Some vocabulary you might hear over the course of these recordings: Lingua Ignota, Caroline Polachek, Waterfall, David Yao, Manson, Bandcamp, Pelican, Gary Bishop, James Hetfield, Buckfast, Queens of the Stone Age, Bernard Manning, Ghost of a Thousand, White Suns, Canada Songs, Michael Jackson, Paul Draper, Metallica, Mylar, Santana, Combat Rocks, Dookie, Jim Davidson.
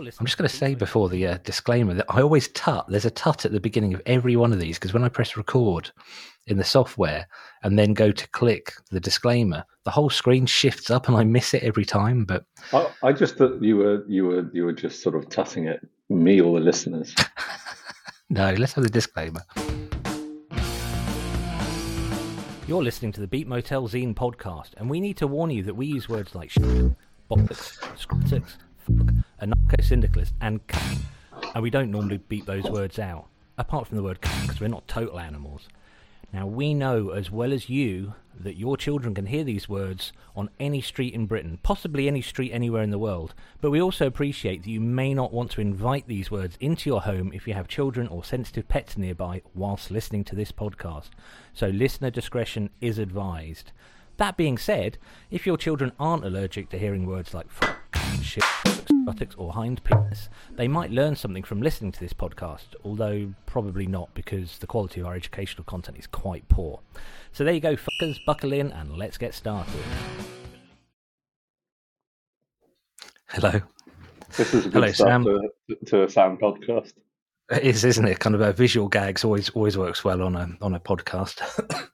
I'm just going to say before the disclaimer that I always tut. There's a tut at the beginning of every one of these because when I press record in the software and then go to click the disclaimer, the whole screen shifts up and I miss it every time. But I just thought you were just sort of tutting at me or the listeners. No, let's have the disclaimer. You're listening to the Beat Motel Zine podcast, and we need to warn you that we use words like shit, box, scriptics, a narco-syndicalist and cunt, and we don't normally beat those words out apart from the word cunt because we're not total animals. Now we know as well as you that your children can hear these words on any street in Britain, possibly any street anywhere in the world, but we also appreciate that you may not want to invite these words into your home if you have children or sensitive pets nearby whilst listening to this podcast, so listener discretion is advised. That being said, if your children aren't allergic to hearing words like fuck, shit, buttocks or hind penis, they might learn something from listening to this podcast, although probably not because the quality of our educational content is quite poor. So there you go, fuckers, buckle in and let's get started. Hello. This is a good start to a sound podcast. It is, isn't it? Kind of a visual gags always works well on a podcast.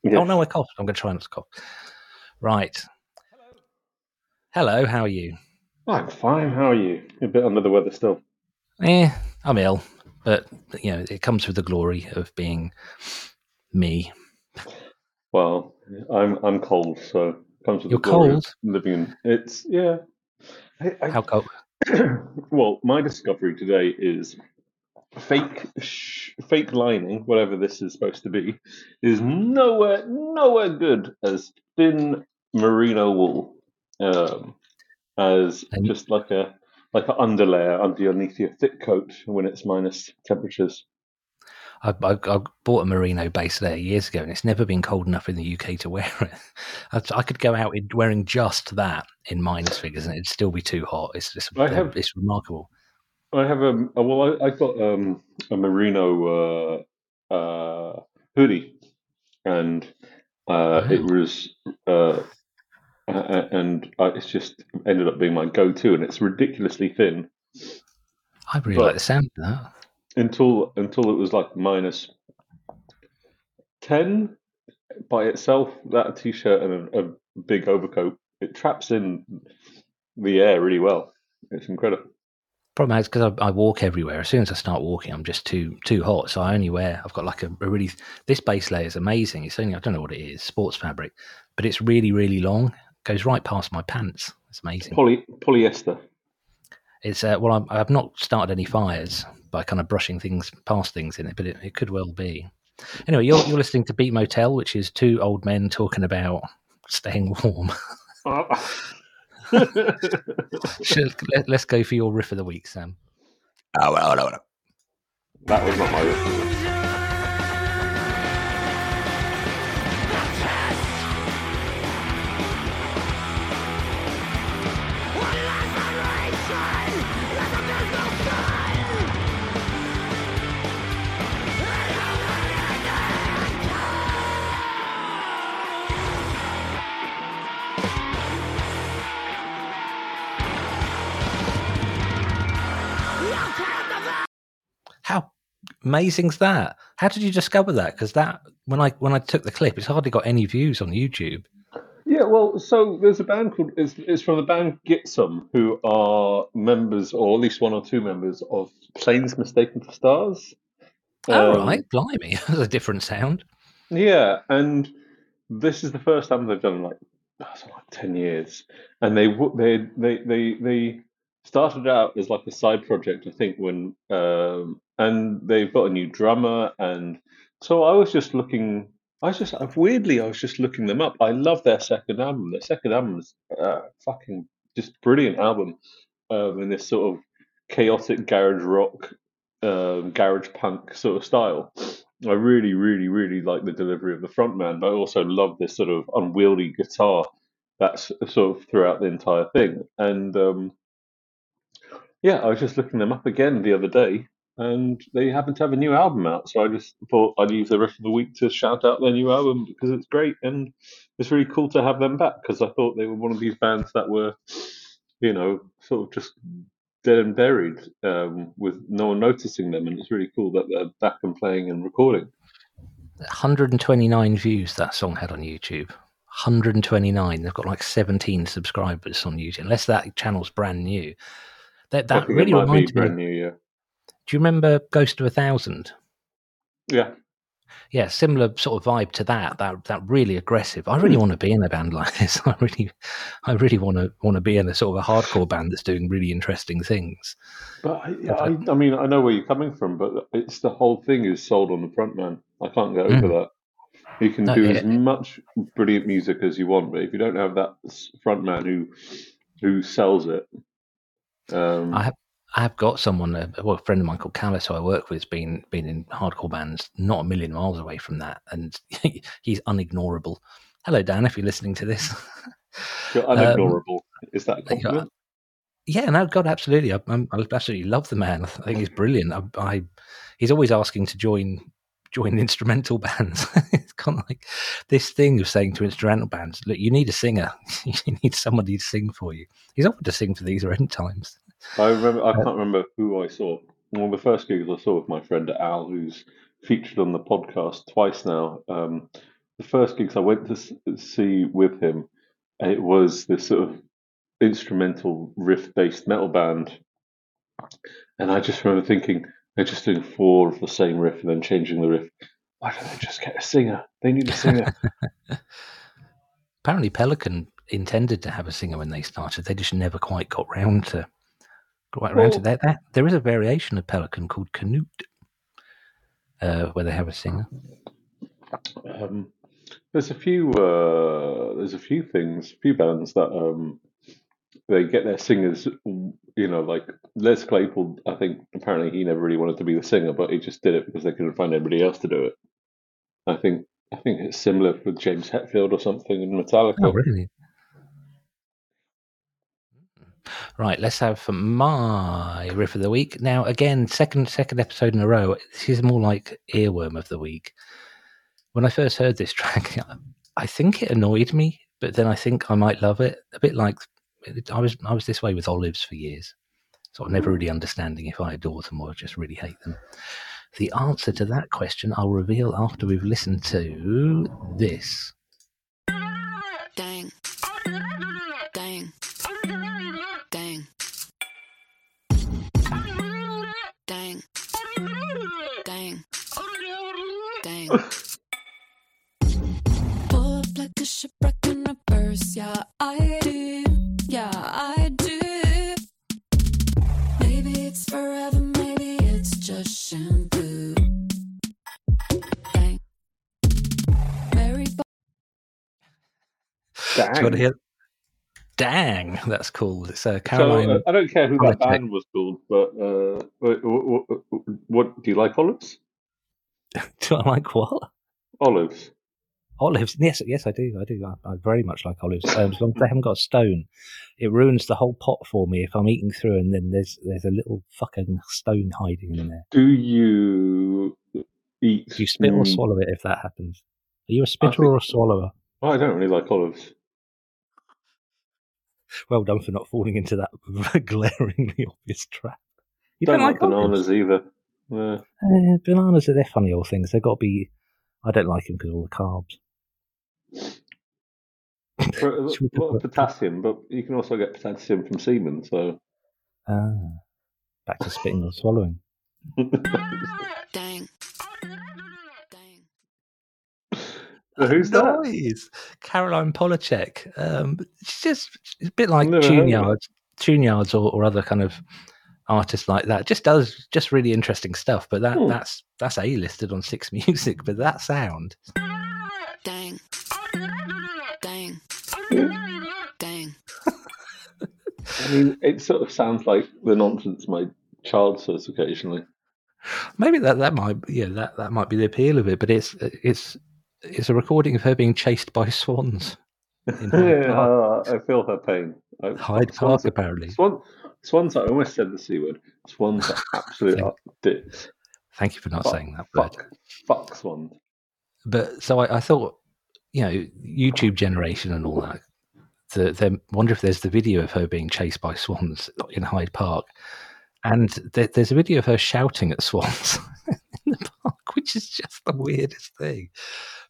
Yes. Oh no, I coughed. I'm going to try not to cough. Right. Hello, how are you? I'm fine, how are you? You're a bit under the weather still. I'm ill, but you know, it comes with the glory of being me. Well, I'm cold, so it comes with the glory of living in it's yeah. How cold? Well, my discovery today is fake lining, whatever this is supposed to be, is nowhere good as thin merino wool. As just like an underlayer underneath your thick coat when it's minus temperatures. I bought a merino base there years ago, and it's never been cold enough in the UK to wear it. I could go out wearing just that in minus figures, and it'd still be too hot. It's just it's remarkable. I have I got a merino hoodie, and it was. It's just ended up being my go-to, and it's ridiculously thin. I really like the sound of that. Until it was like minus 10 by itself, that t-shirt and a big overcoat, it traps in the air really well. It's incredible. Problem is because I walk everywhere. As soon as I start walking, I'm just too hot. So I only wear. I've got like a really. This base layer is amazing. It's only I don't know what it is, sports fabric, but it's really really long. Goes right past my pants. It's amazing. Polyester. It's I've not started any fires by kind of brushing things past things in it, but it could well be. Anyway, you're listening to Beat Motel, which is two old men talking about staying warm. Let's go for your riff of the week, Sam. Oh well, no. That was not my riff of the week. Amazing's that. How did you discover that? Because that when I took the clip, it's hardly got any views on YouTube. Yeah, well, so there's a band called it's from the band Git Some, who are members, or at least one or two members of Planes Mistaken for Stars. Oh, right, blimey, that's a different sound. Yeah, and this is the first album they've done in like 10 years, and they started out as like a side project, I think, when and they've got a new drummer, and so I was just looking them up. I love their second album. Their second album is fucking just brilliant album, in this sort of chaotic garage rock, garage punk sort of style. I really, really, really like the delivery of the frontman, but I also love this sort of unwieldy guitar that's sort of throughout the entire thing. And I was just looking them up again the other day, and they happen to have a new album out, so I just thought I'd use the rest of the week to shout out their new album because it's great, and it's really cool to have them back because I thought they were one of these bands that were, you know, sort of just dead and buried with no one noticing them, and it's really cool that they're back and playing and recording. 129 views that song had on YouTube. 129. They've got like 17 subscribers on YouTube, unless that channel's brand new. That really reminds me. Brand new, yeah. Do you remember Ghost of a Thousand? Yeah. Yeah, similar sort of vibe to that really aggressive. I really want to be in a band like this. I really want to be in a sort of a hardcore band that's doing really interesting things. But I mean, I know where you're coming from, but it's the whole thing is sold on the front man. I can't get over that. You can do as much brilliant music as you want, but if you don't have that front man who sells it, I have got someone, a friend of mine called Callis, who I work with, has been in hardcore bands, not a million miles away from that, and he's unignorable. Hello, Dan, if you're listening to this. You're unignorable. Is that a compliment? Yeah, no, God, absolutely. I absolutely love the man. I think he's brilliant. He's always asking to join instrumental bands. It's kind of like this thing of saying to instrumental bands, look, you need a singer. You need somebody to sing for you. He's offered to sing for these End Times. I can't remember who I saw. One of the first gigs I saw with my friend Al, who's featured on the podcast twice now. The first gigs I went to see with him, it was this sort of instrumental riff-based metal band. And I just remember thinking, they're just doing four of the same riff and then changing the riff. Why don't they just get a singer? They need a singer. Apparently Pelican intended to have a singer when they started. They just never quite got round to that. There is a variation of Pelican called Canute, where they have a singer. There's a few bands that they get their singers, you know, like Les Claypool. I think apparently he never really wanted to be the singer, but he just did it because they couldn't find anybody else to do it. I think it's similar with James Hetfield or something in Metallica. Oh, really? Right, let's have my riff of the week. Now, again, second episode in a row. This is more like earworm of the week. When I first heard this track, I think it annoyed me, but then I think I might love it. A bit like I was this way with olives for years, so I'm never really understanding if I adore them or just really hate them. The answer to that question I'll reveal after we've listened to this. Dang. Pull up like a shipwreck in reverse, yeah, I do. Maybe it's forever, maybe it's just shampoo. Dang. Mary Dang. Do you want to hear? Dang, that's called. It's Caroline. So, I don't care who that band was called, but what do you like, olives? Do I like what? Olives. Olives. Yes, I do. I very much like olives. As long as they haven't got a stone, it ruins the whole pot for me if I'm eating through and then there's a little fucking stone hiding in there. Do you eat? Do you spit or swallow it if that happens? Are you a spitter or a swallower? I don't really like olives. Well done for not falling into that glaringly obvious trap. You don't like bananas olives either. Yeah. Bananas, they're funny old things. They've got to be. I don't like them because of all the carbs. A lot of potassium, but you can also get potassium from semen. So, back to spitting or swallowing. Dang. Who's that? Nice. Caroline Polachek. She's just a bit like Tune Yards or other kind of artist like that. Just does just really interesting stuff. But that's A-listed on 6 Music. But that sound. Dang. Yeah. Dang. I mean, it sort of sounds like the nonsense my child says occasionally. Maybe that might be the appeal of it. But it's a recording of her being chased by swans. I feel her pain. Hyde Park, apparently. Swans, I almost said the C word. Swans are absolute dicks. Thank you for not saying that word. Fuck swans. But so I thought, you know, YouTube generation and all that, wonder if there's the video of her being chased by swans in Hyde Park. And there's a video of her shouting at swans in the park, which is just the weirdest thing.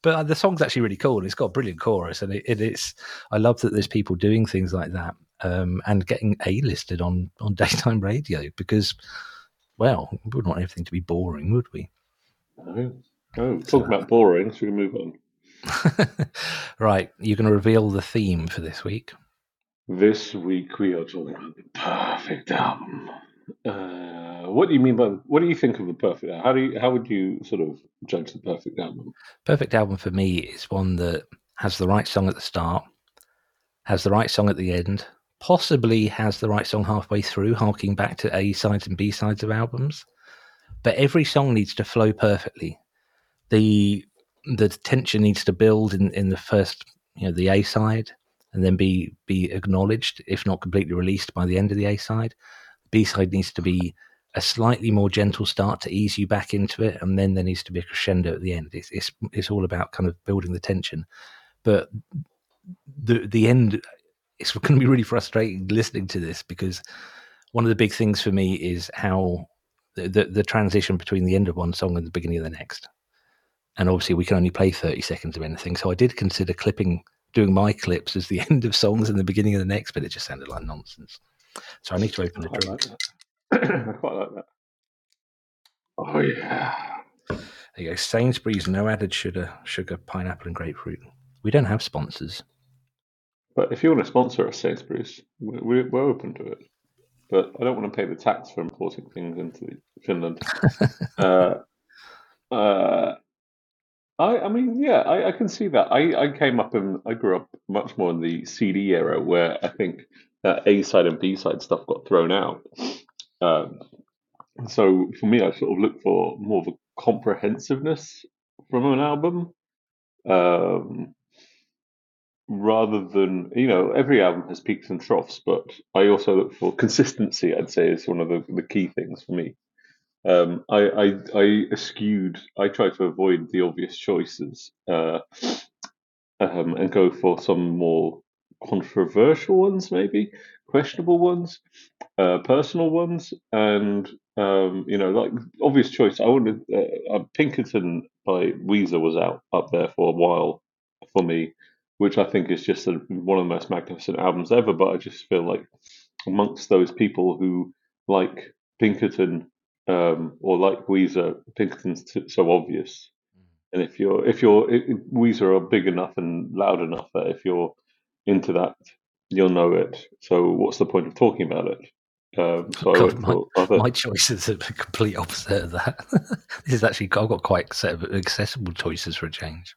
But the song's actually really cool. It's got a brilliant chorus, and it's. I love that there's people doing things like that and getting A-listed on daytime radio because, well, we wouldn't want everything to be boring, would we? No. Talking about boring, should we move on? Right, you're going to reveal the theme for this week. This week we are talking about the perfect album. What do you mean by what do you think of the perfect album? How would you sort of judge the perfect album? Perfect album for me is one that has the right song at the start, has the right song at the end, possibly has the right song halfway through, harking back to A sides and B sides of albums. But every song needs to flow perfectly. The tension needs to build in the first, the A side, and then be acknowledged, if not completely released, by the end of the A side. B-side needs to be a slightly more gentle start to ease you back into it, and then there needs to be a crescendo at the end. It's all about kind of building the tension. But the end, it's going to be really frustrating listening to this, because one of the big things for me is how the transition between the end of one song and the beginning of the next. And obviously we can only play 30 seconds of anything, so I did consider doing my clips as the end of songs and the beginning of the next, but it just sounded like nonsense. So I need to open the drink. I quite like that. Oh, yeah. There you go. Sainsbury's, no added sugar, pineapple and grapefruit. We don't have sponsors. But if you want to sponsor us, Sainsbury's, we're open to it. But I don't want to pay the tax for importing things into Finland. I can see that. I came up and I grew up much more in the CD era, where I think A-side and B-side stuff got thrown out. So for me, I sort of look for more of a comprehensiveness from an album, rather than, every album has peaks and troughs, but I also look for consistency, I'd say, is one of the key things for me. I try to avoid the obvious choices and go for some more controversial ones, maybe questionable ones, personal ones, and like obvious choice. I wanted Pinkerton by Weezer was out up there for a while for me, which I think is just one of the most magnificent albums ever. But I just feel like amongst those people who like Pinkerton or like Weezer, Pinkerton's so obvious. And if Weezer are big enough and loud enough that if you're into that, you'll know it. So what's the point of talking about it? My choices are the complete opposite of that. This is actually, I've got quite accessible choices for a change.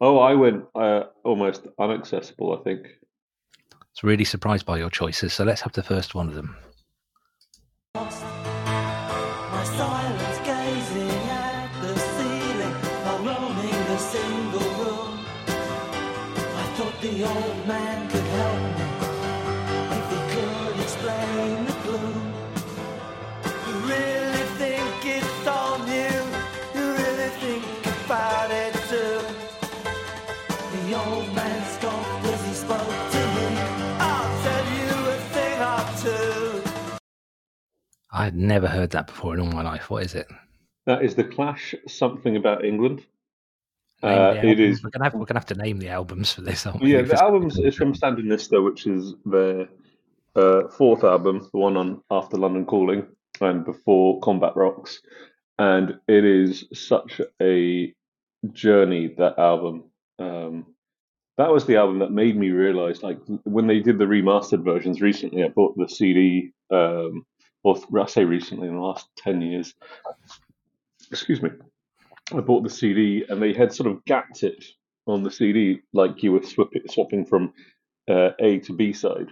Oh, I went almost unaccessible, I think. I was really surprised by your choices, so let's have the first one of them. I had never heard that before in all my life. What is it? That is The Clash, Something About England. It is. We're gonna have to name the albums for this. Yeah, the albums is from Sandinista, which is their fourth album, the one on after London Calling and before Combat Rocks, and it is such a journey, that album. That was the album that made me realise, like when they did the remastered versions recently, I bought the CD. Or I say recently, in the last 10 years, excuse me, I bought the CD and they had sort of gapped it on the CD, like you were swapping from A to B side.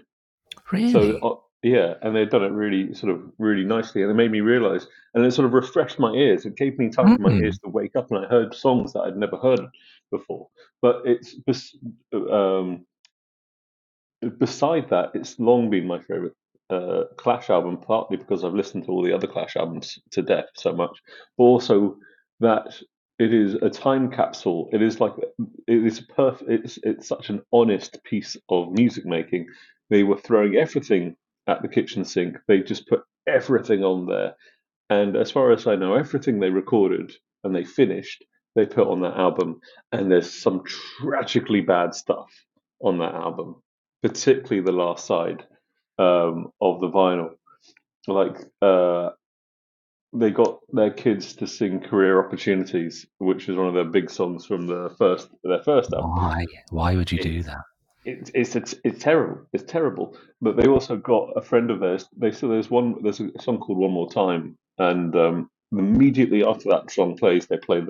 Really? So, yeah, and they'd done it really sort of really nicely, and it made me realise, and it sort of refreshed my ears. It gave me time for my ears to wake up, and I heard songs that I'd never heard before. But it's beside that, it's long been my favourite Clash album, partly because I've listened to all the other Clash albums to death so much, but also that It is a time capsule. It is like it is perfect. It's such an honest piece of music making. They were throwing everything at the kitchen sink. They just put everything on there, and as far as I know, everything they recorded and they finished, they put on that album. And there's some tragically bad stuff on that album, particularly the last side of the vinyl. Like they got their kids to sing "Career Opportunities," which was one of their big songs from their first album. Why would you do that? It's terrible. It's terrible. But they also got a friend of theirs. They said there's a song called "One More Time," and immediately after that song plays, they got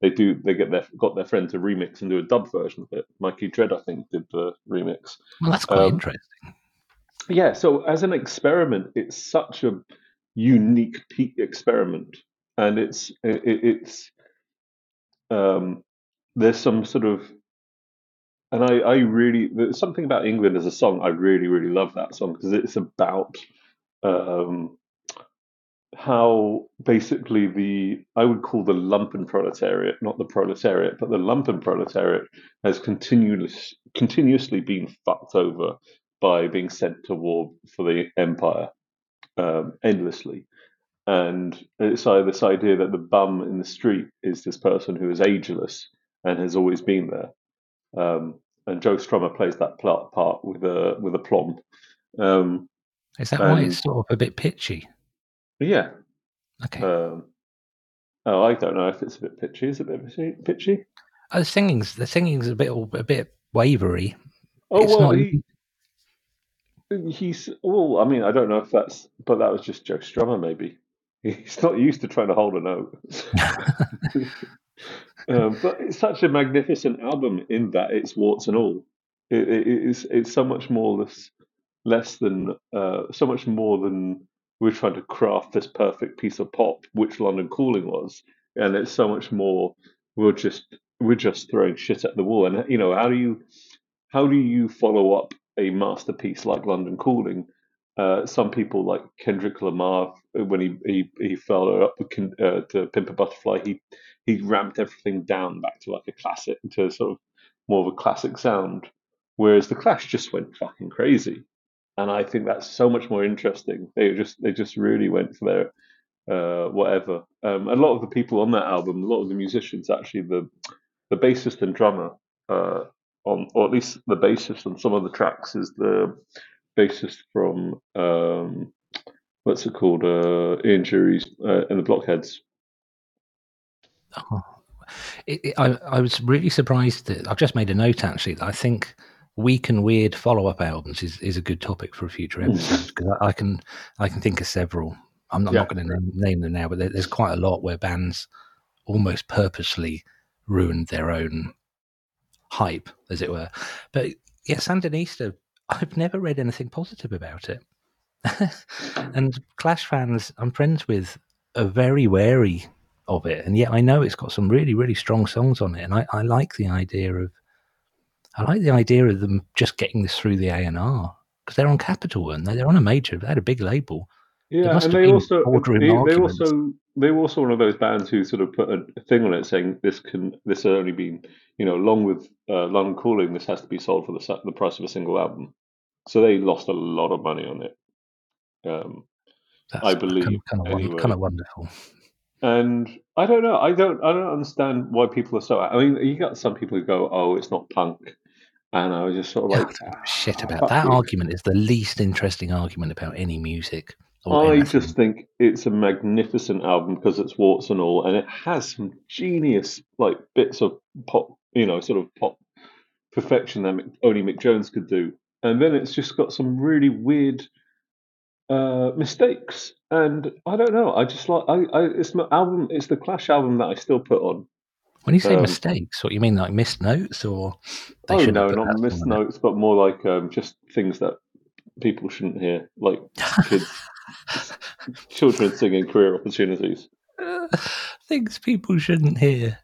their friend to remix and do a dub version of it. Mikey Dread, I think, did the remix. Well, that's quite interesting. Yeah. So as an experiment, it's such a unique peak experiment, and it's there's some sort of, and I really, there's something about England as a song. I really, really love that song because it's about how basically I would call the lumpen proletariat, not the proletariat, but the lumpen proletariat has continuously been fucked over by being sent to war for the empire endlessly. And it's this idea that the bum in the street is this person who is ageless and has always been there. And Joe Strummer plays that part with a plomb. Is that why it's sort of a bit pitchy? Yeah. Okay. I don't know if it's a bit pitchy. Is it a bit pitchy? Oh, the singing's a bit wavery. Oh, it's well, not... he's. Well, I mean, I don't know if that's, but that was just Joe Strummer. Maybe he's not used to trying to hold a note. But it's such a magnificent album in that it's warts and all. It's so much more than we're trying to craft this perfect piece of pop, which London Calling was, and it's so much more. We're just throwing shit at the wall, and you know, how do you follow up a masterpiece like London Calling? Some people like Kendrick Lamar, when he followed up with to Pimp a Butterfly, he ramped everything down back to like a classic, to sort of more of a classic sound, whereas the Clash just went fucking crazy, and I think that's so much more interesting. They just really went for their whatever. A lot of the people on that album, a lot of the musicians, actually the bassist and drummer, or at least the bassist on some of the tracks is the bassist from what's it called? Injuries and the Blockheads. Oh, I was really surprised that I've just made a note actually that I think weak and weird follow-up albums is a good topic for a future episode because I can think of several. I'm not going to name them now, but there's quite a lot where bands almost purposely ruined their own hype, as it were. But yeah, Sandinista, I've never read anything positive about it. And Clash fans I'm friends with are very wary of it, and yet I know it's got some really, really strong songs on it, and I like the idea of them just getting this through the A&R, because they're on Capitol, weren't they? They're on a major, they had a big label. Yeah, and they were also one of those bands who sort of put a thing on it saying this had only been, you know, along with London Calling, this has to be sold for the price of a single album. So they lost a lot of money on it. That's, I believe, kind of wonderful. And I don't know. I don't understand why people are so. I mean, you got some people who go, "Oh, it's not punk," and I was just sort of like, "Shit about that." Argument is the least interesting argument about any music. I just think it's a magnificent album because it's warts and all, and it has some genius like bits of pop, you know, sort of pop perfection that only Mick Jones could do. And then it's just got some really weird mistakes. And I don't know. I just like it's my album. It's the Clash album that I still put on. When you say mistakes, what you mean, like missed notes, or? Not missed notes, but more like just things that people shouldn't hear, like kids. Children singing "Career Opportunities." Things people shouldn't hear.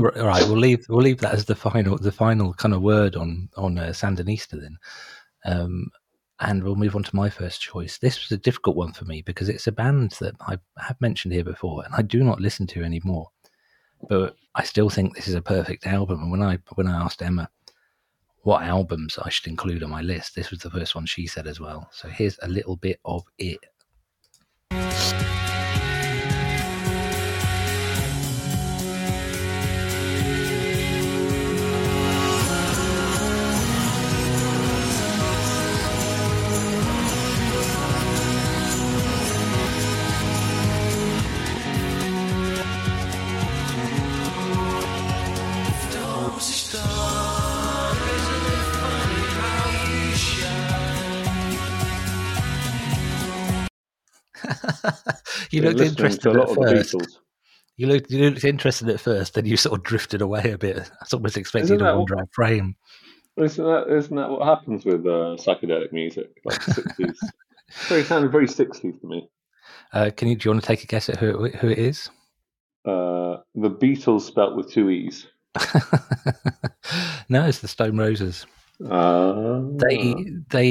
Right, we'll leave that as the final kind of word on Sandinista then, and we'll move on to my first choice. This was a difficult one for me because it's a band that I have mentioned here before, and I do not listen to anymore. But I still think this is a perfect album. And when I asked Emma what albums I should include on my list, this was the first one she said as well. So here's a little bit of it. You looked interested at first. You looked interested at first, then you sort of drifted away a bit. I almost expected a one-drive frame. Isn't that what happens with psychedelic music? Like the 60s. It sounded very 60s to me. Do you want to take a guess at who it is? The Beatles, spelt with two E's. No, it's the Stone Roses. They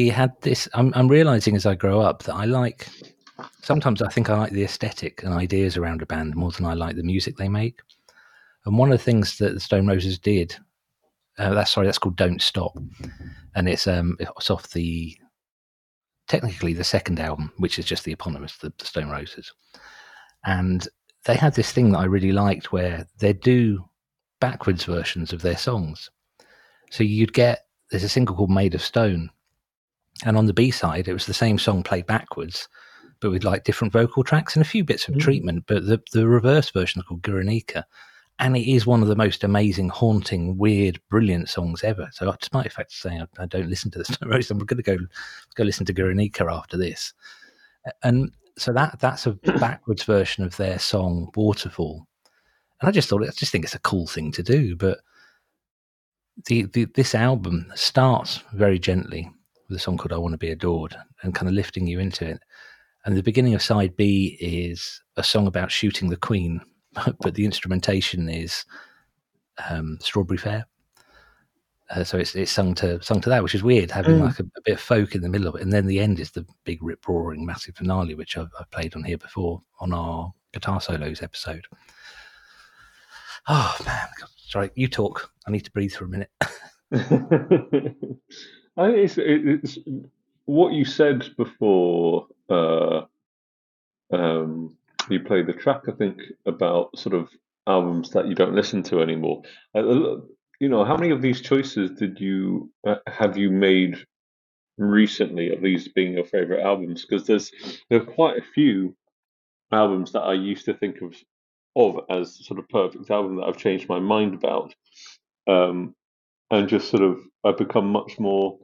had this... I'm realising as I grow up that I like... Sometimes I think I like the aesthetic and ideas around a band more than I like the music they make. And one of the things that the Stone Roses did, that's called Don't Stop. And it's off technically the second album, which is just the eponymous, the Stone Roses. And they had this thing that I really liked where they do backwards versions of their songs. So there's a single called Made of Stone. And on the B-side, it was the same song played backwards, but with like different vocal tracks and a few bits of treatment. But the reverse version is called Guernica, and it is one of the most amazing, haunting, weird, brilliant songs ever. So despite the fact of saying I don't listen to the Stone Roses, I'm going to go listen to Guernica after this. And so that's a backwards version of their song Waterfall. And I just think it's a cool thing to do. But this album starts very gently with a song called I Want to Be Adored and kind of lifting you into it. And the beginning of side B is a song about shooting the Queen, but the instrumentation is Strawberry Fair. So it's sung to that, which is weird, having like a bit of folk in the middle of it. And then the end is the big rip-roaring massive finale, which I've played on here before on our guitar solos episode. Oh, man. Sorry, you talk. I need to breathe for a minute. I think it's what you said before... you play the track, I think, about sort of albums that you don't listen to anymore. You know, how many of these choices did you have you made recently of these being your favorite albums? Because there are quite a few albums that I used to think of as sort of perfect album that I've changed my mind about, and just sort of I've become much more.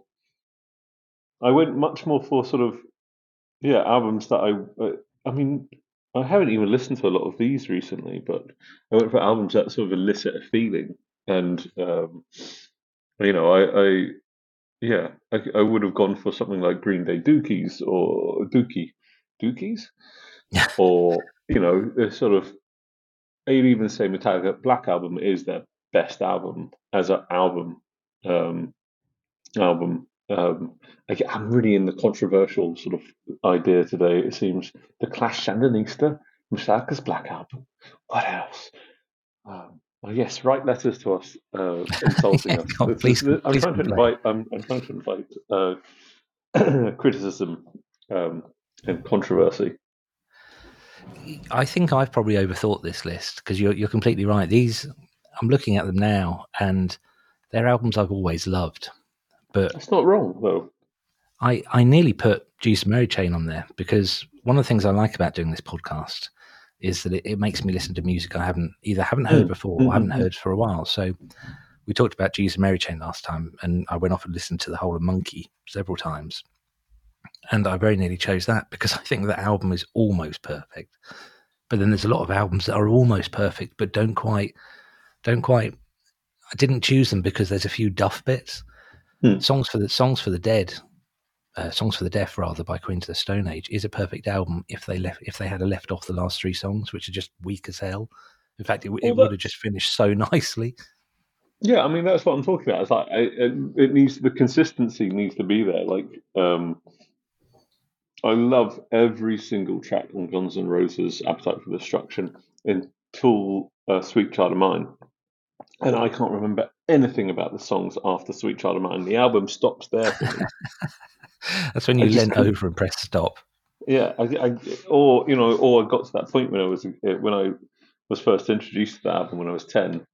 I went much more for sort of. Yeah, albums that I mean, I haven't even listened to a lot of these recently, but I went for albums that sort of elicit a feeling. And, you know, I would have gone for something like Green Day Dookies or Dookies? Or, you know, sort of, I'd even say Metallica Black Album is their best album as an album. I'm really in the controversial sort of idea today. It seems The Clash, Sandinista, Metallica's Black Album. What else? Yes, write letters to us insulting us. God, I'm trying to invite criticism and controversy. I think I've probably overthought this list because you're completely right. These, I'm looking at them now, and they're albums I've always loved. But that's not wrong, though. I nearly put Jesus and Mary Chain on there because one of the things I like about doing this podcast is that it makes me listen to music I haven't heard before or haven't heard for a while. So we talked about Jesus and Mary Chain last time, and I went off and listened to the whole of Monkey several times. And I very nearly chose that because I think that album is almost perfect. But then there's a lot of albums that are almost perfect but don't quite I didn't choose them because there's a few duff bits. Songs for the Deaf, rather, by Queens of the Stone Age is a perfect album if they had left off the last three songs, which are just weak as hell. In fact, it would have just finished so nicely. Yeah, I mean that's what I'm talking about. It's like it needs the consistency needs to be there. Like I love every single track on Guns N' Roses' Appetite for Destruction until Sweet Child O' Mine. And I can't remember anything about the songs after Sweet Child O' Mine. The album stops there for me. That's when you leant over and pressed stop. Yeah, I got to that point when I was first introduced to the album when I was 10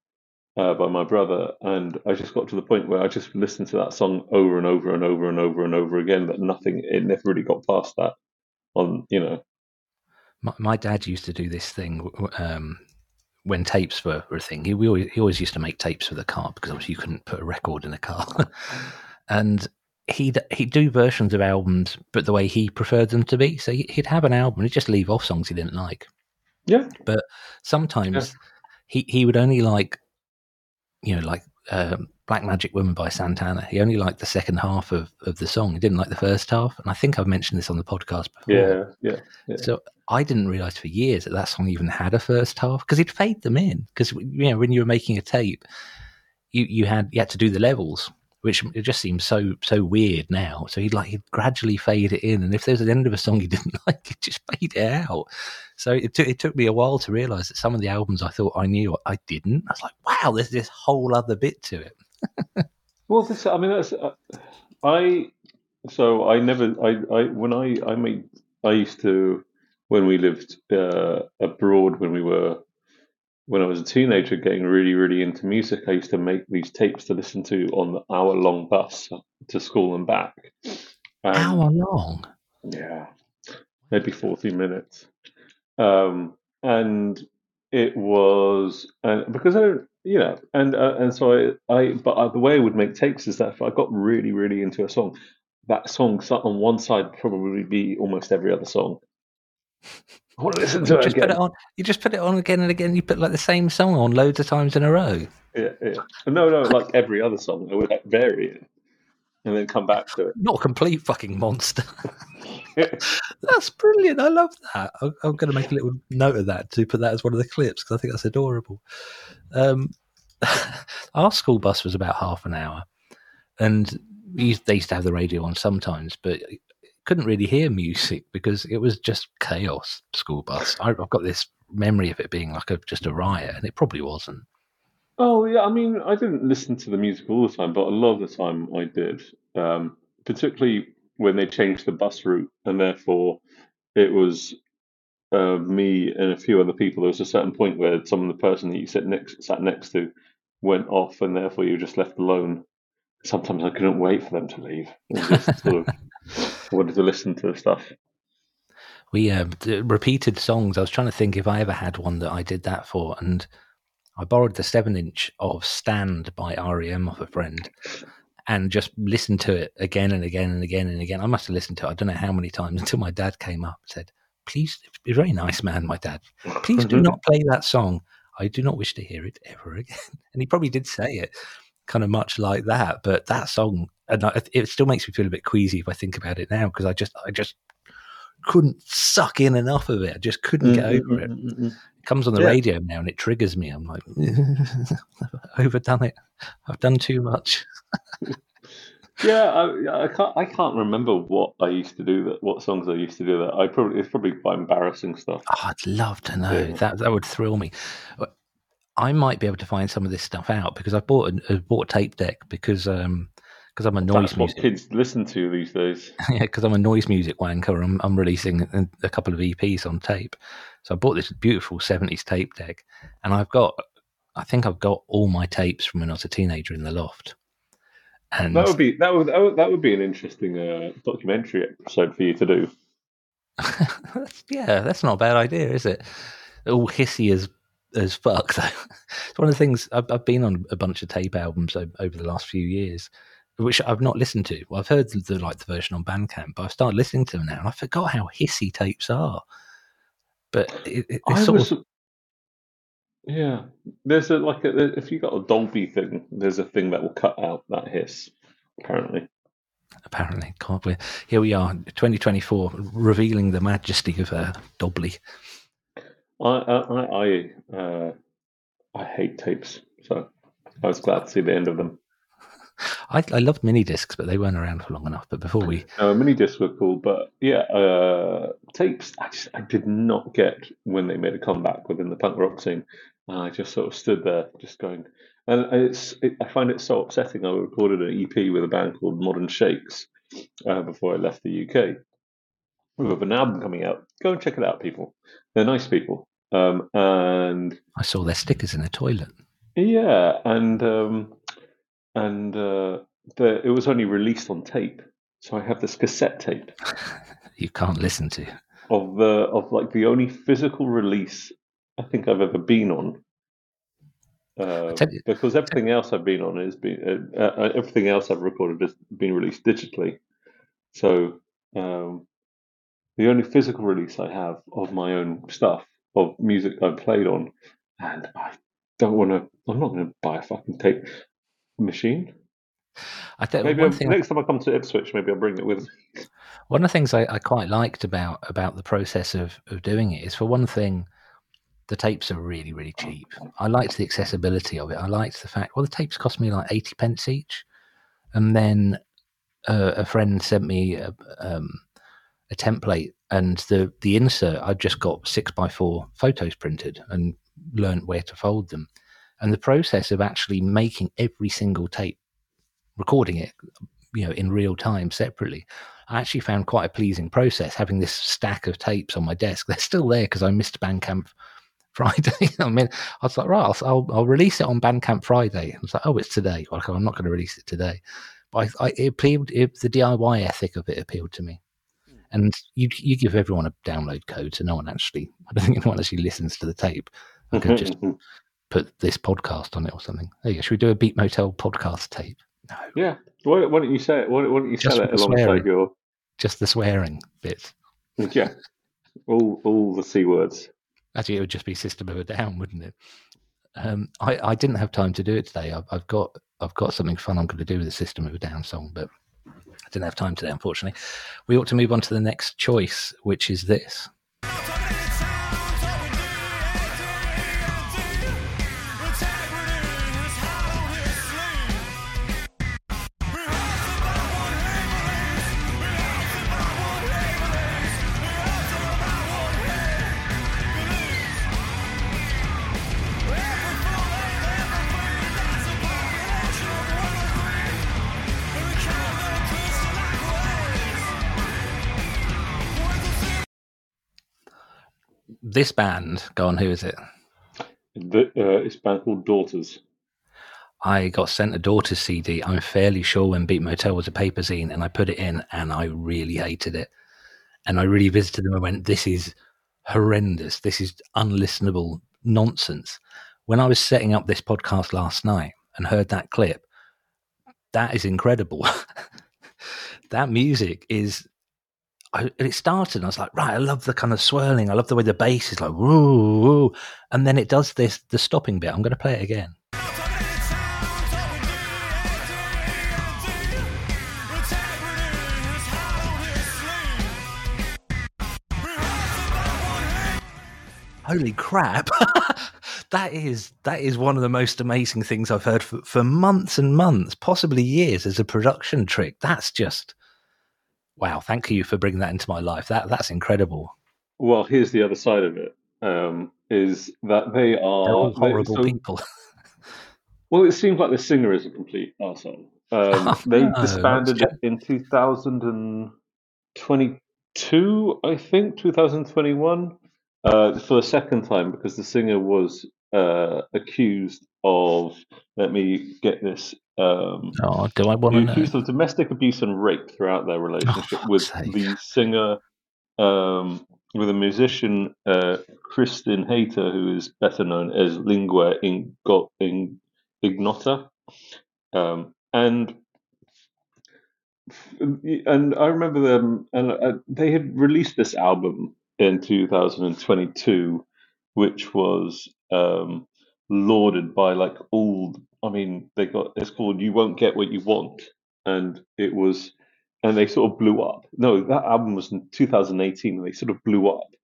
by my brother, and I just got to the point where I just listened to that song over and over and over and over and over again. That it never really got past that. My dad used to do this thing when tapes were a thing. He always used to make tapes for the car, because obviously you couldn't put a record in a car, and he'd do versions of albums, but the way he preferred them to be. So he'd have an album, he'd just leave off songs he didn't like. Yeah. But sometimes he would only like, Black Magic Woman by Santana. He only liked the second half of the song. He didn't like the first half. And I think I've mentioned this on the podcast before. Yeah. So I didn't realise for years that that song even had a first half, because he'd fade them in. Because when you were making a tape, you had to do the levels, which it just seems so weird now. So he'd gradually fade it in, and if there was an end of a song he didn't like, he'd just fade it out. So it took me a while to realise that some of the albums I thought I knew, I didn't. I was like, wow, there's this whole other bit to it. When we lived abroad, when I was a teenager getting really, really into music, I used to make these tapes to listen to on the hour-long bus to school and back. Hour long? Yeah, maybe 40 minutes. And it was... because the way I would make tapes is that if I got really, really into a song, that song sat on one side probably be almost every other song. I want to listen to it again. You just put it on again and again. You put the same song on loads of times in a row. Yeah. No, like every other song, I would vary it and then come back to it. Not a complete fucking monster. That's brilliant. I love that. I'm going to make a little note of that to put that as one of the clips, because I think that's adorable. Our school bus was about half an hour, and they used to have the radio on sometimes, but couldn't really hear music because it was just chaos. School bus. I've got this memory of it being like just a riot, and it probably wasn't. Oh yeah, I mean, I didn't listen to the music all the time, but a lot of the time I did. Particularly when they changed the bus route, and therefore it was me and a few other people. There was a certain point where the person that you sat next to went off, and therefore you were just left alone. Sometimes I couldn't wait for them to leave. It was just sort of. I wanted to listen to the stuff. We repeated songs. I was trying to think if I ever had one that I did that for, and I borrowed the 7-inch of Stand by REM off a friend and just listened to it again and again and again and again. I must have listened to it, I don't know how many times, until my dad came up and said, please, a very nice man, my dad, please do not play that song. I do not wish to hear it ever again. And he probably did say it kind of much like that, but that song, and it still makes me feel a bit queasy if I think about it now, because I just couldn't suck in enough of it. I just couldn't get over it. It comes on the radio now and it triggers me. I'm like, I've overdone it. I've done too much. Yeah, I can't remember what I used to do. What songs I used to do that. It's probably quite embarrassing stuff. Oh, I'd love to know. Yeah. That would thrill me. I might be able to find some of this stuff out, because I bought a tape deck because I'm a noise music. That's what kids listen to these days. Yeah, because I'm a noise music wanker. I'm releasing a couple of EPs on tape. So I bought this beautiful 70s tape deck, and I think I've got all my tapes from when I was a teenager in the loft. And that would be an interesting documentary episode for you to do. Yeah, that's not a bad idea, is it? All hissy as fuck, though. It's one of the things. I've been on a bunch of tape albums over the last few years, which I've not listened to. Well, I've heard the version on Bandcamp, but I've started listening to them now, and I forgot how hissy tapes are. But yeah. There's if you got a Dolby thing, there's a thing that will cut out that hiss. Apparently, God, here we are, 2024, revealing the majesty of Dolby. I hate tapes, so I was glad to see the end of them. I loved mini discs, but they weren't around for long enough. But before we, mini discs were cool, but yeah, tapes. I did not get when they made a comeback within the punk rock scene. I just sort of stood there, just going, and I find it so upsetting. I recorded an EP with a band called Modern Shakes before I left the UK. We have an album coming out. Go and check it out, people. They're nice people. And I saw their stickers in the toilet. Yeah, and it was only released on tape, so I have this cassette tape. You can't listen to of the only physical release I think I've ever been on. Because everything else I've been on has been everything else I've recorded has been released digitally. So the only physical release I have of my own stuff, of music I've played on, and I'm not going to buy a fucking tape machine. I think next time I come to Ipswich, maybe I'll bring it with me. One of the things I quite liked about the process of doing it is, for one thing, the tapes are really, really cheap. I liked the accessibility of it. I liked the fact, well, the tapes cost me like 80 pence each. And then a friend sent me a template, and the insert, I just got 6x4 photos printed and learned where to fold them. And the process of actually making every single tape, recording it, in real time separately, I actually found quite a pleasing process, having this stack of tapes on my desk. They're still there because I missed Bandcamp Friday. I mean, I was like, right, I'll release it on Bandcamp Friday. I was like, oh, it's today. Well, I'm not going to release it today. But the DIY ethic of it appealed to me. And you give everyone a download code, so I don't think anyone actually listens to the tape. I could just put this podcast on it or something. There you go. Should we do a Beat Motel podcast tape? No. Yeah. Why don't you say it? Why don't you sell it alongside your... Just the swearing bit. Yeah. All the C words. Actually, it would just be System of a Down, wouldn't it? I didn't have time to do it today. I've got something fun I'm going to do with the System of a Down song, but I didn't have time today, unfortunately. We ought to move on to the next choice, which is this. This band, go on, who is it? It's a band called Daughters. I got sent a Daughters CD, I'm fairly sure, when Beat Motel was a paper zine, and I put it in, and I really hated it. And I really visited them and went, this is horrendous. This is unlistenable nonsense. When I was setting up this podcast last night and heard that clip, that is incredible. That music is... it started and I was like, right, I love the kind of swirling. I love the way the bass is like, woo, woo. And then it does this, the stopping bit. I'm going to play it again. Holy crap. That is one of the most amazing things I've heard for months and months, possibly years, as a production trick. That's just... wow, thank you for bringing that into my life. That's incredible. Well, here's the other side of it, is that they are... all horrible people. Well, it seems like the singer is a complete arsehole. Disbanded it in 2022, I think, 2021, for the second time, because the singer was accused of, let me get this... do I want to know? Accused of domestic abuse and rape throughout their relationship the singer, with a musician, Kristin Hayter, who is better known as Lingua Ignota. And I remember them, and they had released this album in 2022, which was lauded by it's called You Won't Get What You Want, and they sort of blew up. No, that album was in 2018, and they sort of blew up.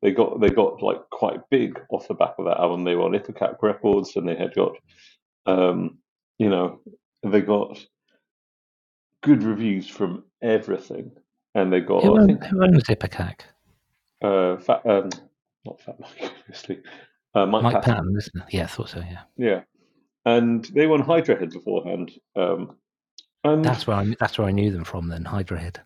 They got like quite big off the back of that album. They were on Ithaca Records, and they had got They got good reviews from everything, and they got. Who owns Ipecac? Not Fat Mike, obviously. Mike Patton, isn't it? Yeah, I thought so. Yeah. Yeah, and they won Hydrahead beforehand. And that's where I knew them from. Then Hydrahead.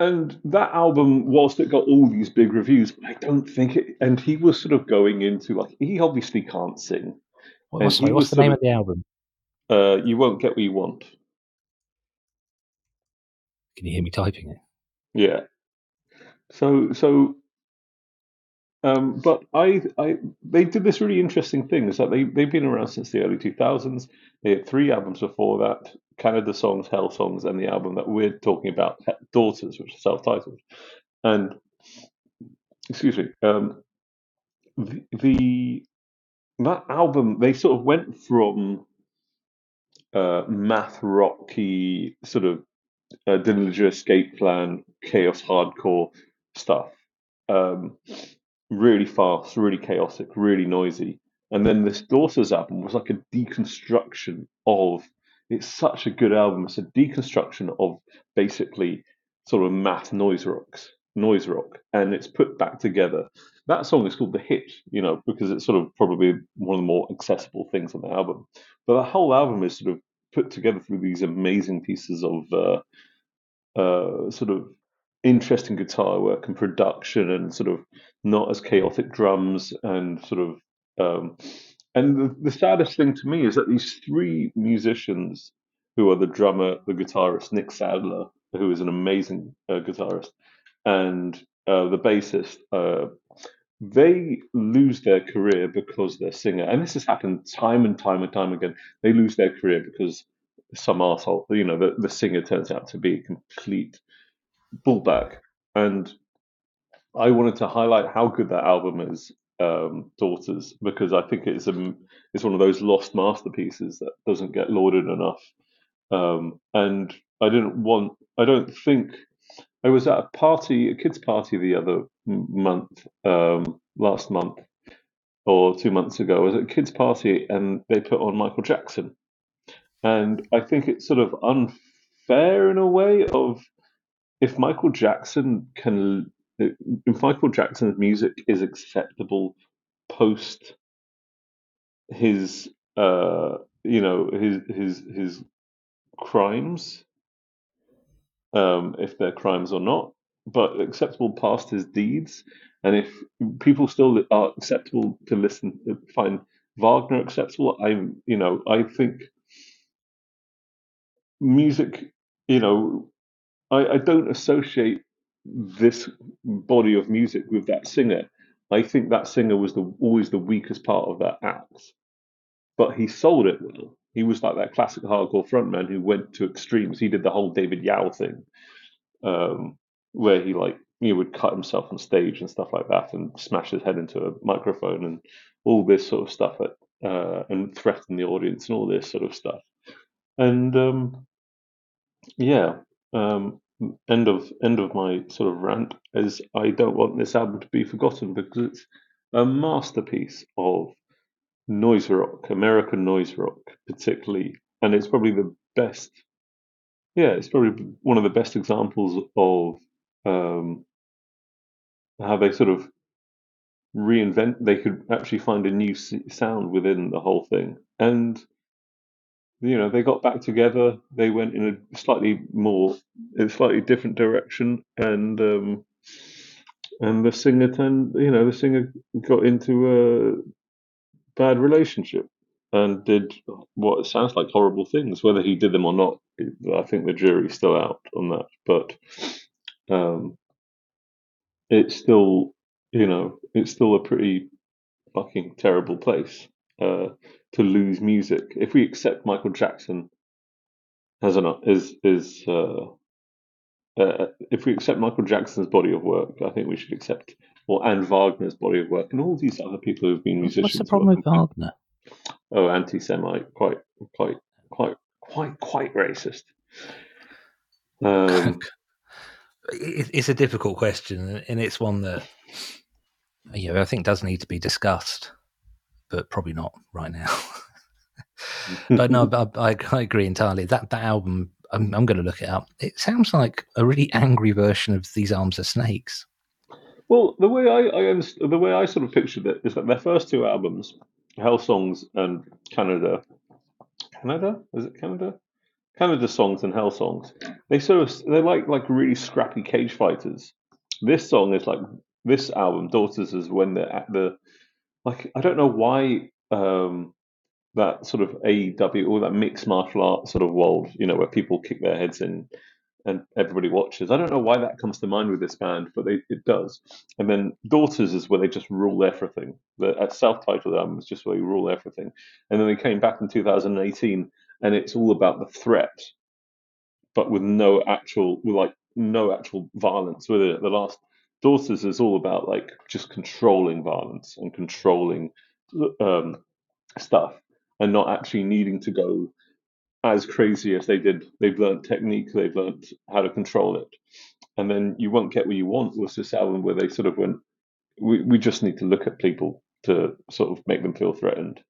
And that album, whilst it got all these big reviews, I don't think it. And he was sort of going into like he obviously can't sing. What's the name of the album? You Won't Get What You Want. Can you hear me typing it? Yeah. But they did this really interesting thing. It's like they've been around since the early 2000s. They had three albums before that: Canada Songs, Hell Songs, and the album that we're talking about, Daughters, which is self-titled. And excuse me, that album they sort of went from math rocky sort of Dillinger Escape Plan, chaos hardcore stuff. Really fast, really chaotic, really noisy. And then this Daughters album was like a deconstruction of, it's such a good album, it's a deconstruction of basically sort of math noise rock, and it's put back together. That song is called The Hit, you know, because it's sort of probably one of the more accessible things on the album. But the whole album is sort of put together through these amazing pieces of sort of interesting guitar work and production, and sort of not as chaotic drums, and sort of and the saddest thing to me is that these three musicians, who are the drummer, the guitarist Nick Sadler, who is an amazing guitarist, and the bassist, they lose their career because their singer, and this has happened time and time and time again, they lose their career because some arsehole, you know, the singer turns out to be a complete bullback. And I wanted to highlight how good that album is, Daughters, because I think it's one of those lost masterpieces that doesn't get lauded enough. And I was at a kids' party the other month, last month or 2 months ago. I was at a kids' party and they put on Michael Jackson. And I think it's sort of unfair in a way of, if Michael Jackson's music is acceptable post his, his crimes, if they're crimes or not, but acceptable past his deeds, and if people still are acceptable to listen, find Wagner acceptable, I think music, I don't associate this body of music with that singer. I think that singer was always the weakest part of that act, but he sold it well. He was like that classic hardcore frontman who went to extremes. He did the whole David Yao thing, where he would cut himself on stage and stuff like that, and smash his head into a microphone and all this sort of stuff, and threaten the audience and all this sort of stuff. And end of my sort of rant is I don't want this album to be forgotten because it's a masterpiece of noise rock, American noise rock particularly, and it's probably the best. Yeah, it's probably one of the best examples of how they sort of reinvent. They could actually find a new sound within the whole thing, and they got back together. They went in a slightly different direction, and the singer got into a bad relationship and did what sounds like horrible things. Whether he did them or not, I think the jury's still out on that. But it's still, it's still a pretty fucking terrible place. To lose music. If we accept Michael Jackson if we accept Michael Jackson's body of work, I think we should accept and Wagner's body of work and all these other people who've been musicians. What's the problem with Wagner? Oh, anti-Semite, quite racist. It's a difficult question, and it's one that I think does need to be discussed. But probably not right now. But no, I agree entirely. That album, I'm going to look it up. It sounds like a really angry version of These Arms Are Snakes. Well, the way I sort of pictured it is that their first two albums, Hell Songs and Canada Songs and Hell Songs, they're like really scrappy cage fighters. This album, Daughters, is when they're at the, like, I don't know why that sort of AEW or that mixed martial arts sort of world, you know, where people kick their heads in and everybody watches. I don't know why that comes to mind with this band, but it does. And then Daughters is where they just rule everything. The self-titled album is just where you rule everything. And then they came back in 2018, and it's all about the threat, but with no actual violence with it. The last Daughters is all about like just controlling violence and controlling stuff, and not actually needing to go as crazy as they did. They've learned technique, they've learned how to control it. And then You Won't Get What You Want was this album where they sort of went, we just need to look at people to sort of make them feel threatened.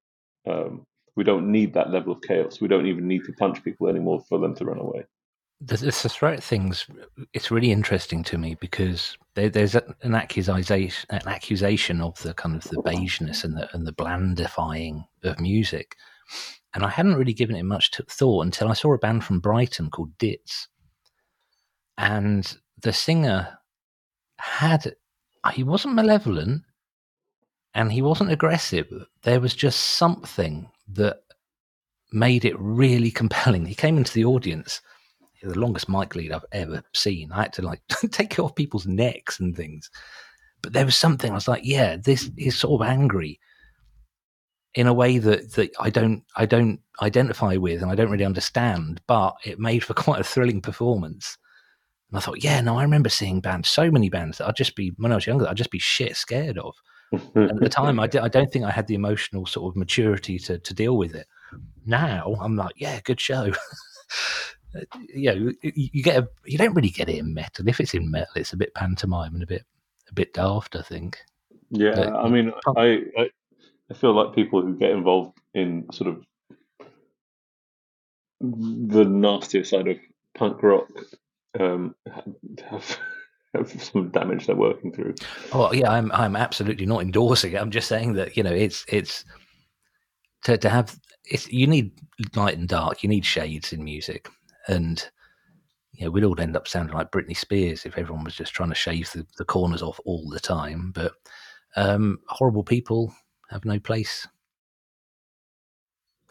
We don't need that level of chaos. We don't even need to punch people anymore for them to run away. The threat things, it's really interesting to me because there's an accusation of the kind of the beigeness and the blandifying of music. And I hadn't really given it much thought until I saw a band from Brighton called Dits. And the singer he wasn't malevolent and he wasn't aggressive. There was just something that made it really compelling. He came into the audience, the longest mic lead I've ever seen. I had to like take it off people's necks and things. But there was something, I was like, yeah, this is sort of angry in a way that I don't identify with and I don't really understand, but it made for quite a thrilling performance. And I thought, yeah, no, I remember seeing so many bands that I'd just be, when I was younger, I'd just be shit scared of. And at the time, I don't think I had the emotional sort of maturity to deal with it. Now, I'm like, yeah, good show. Yeah, you don't really get it in metal. If it's in metal, it's a bit pantomime and a bit daft, I think. Yeah, but, I mean, I feel like people who get involved in sort of the nastier side of punk rock have some damage they're working through. Oh yeah, I'm absolutely not endorsing it. I'm just saying that, you know, it's to have it's, you need light and dark, you need shades in music. And you know, we'd all end up sounding like Britney Spears if everyone was just trying to shave the corners off all the time. But horrible people have no place.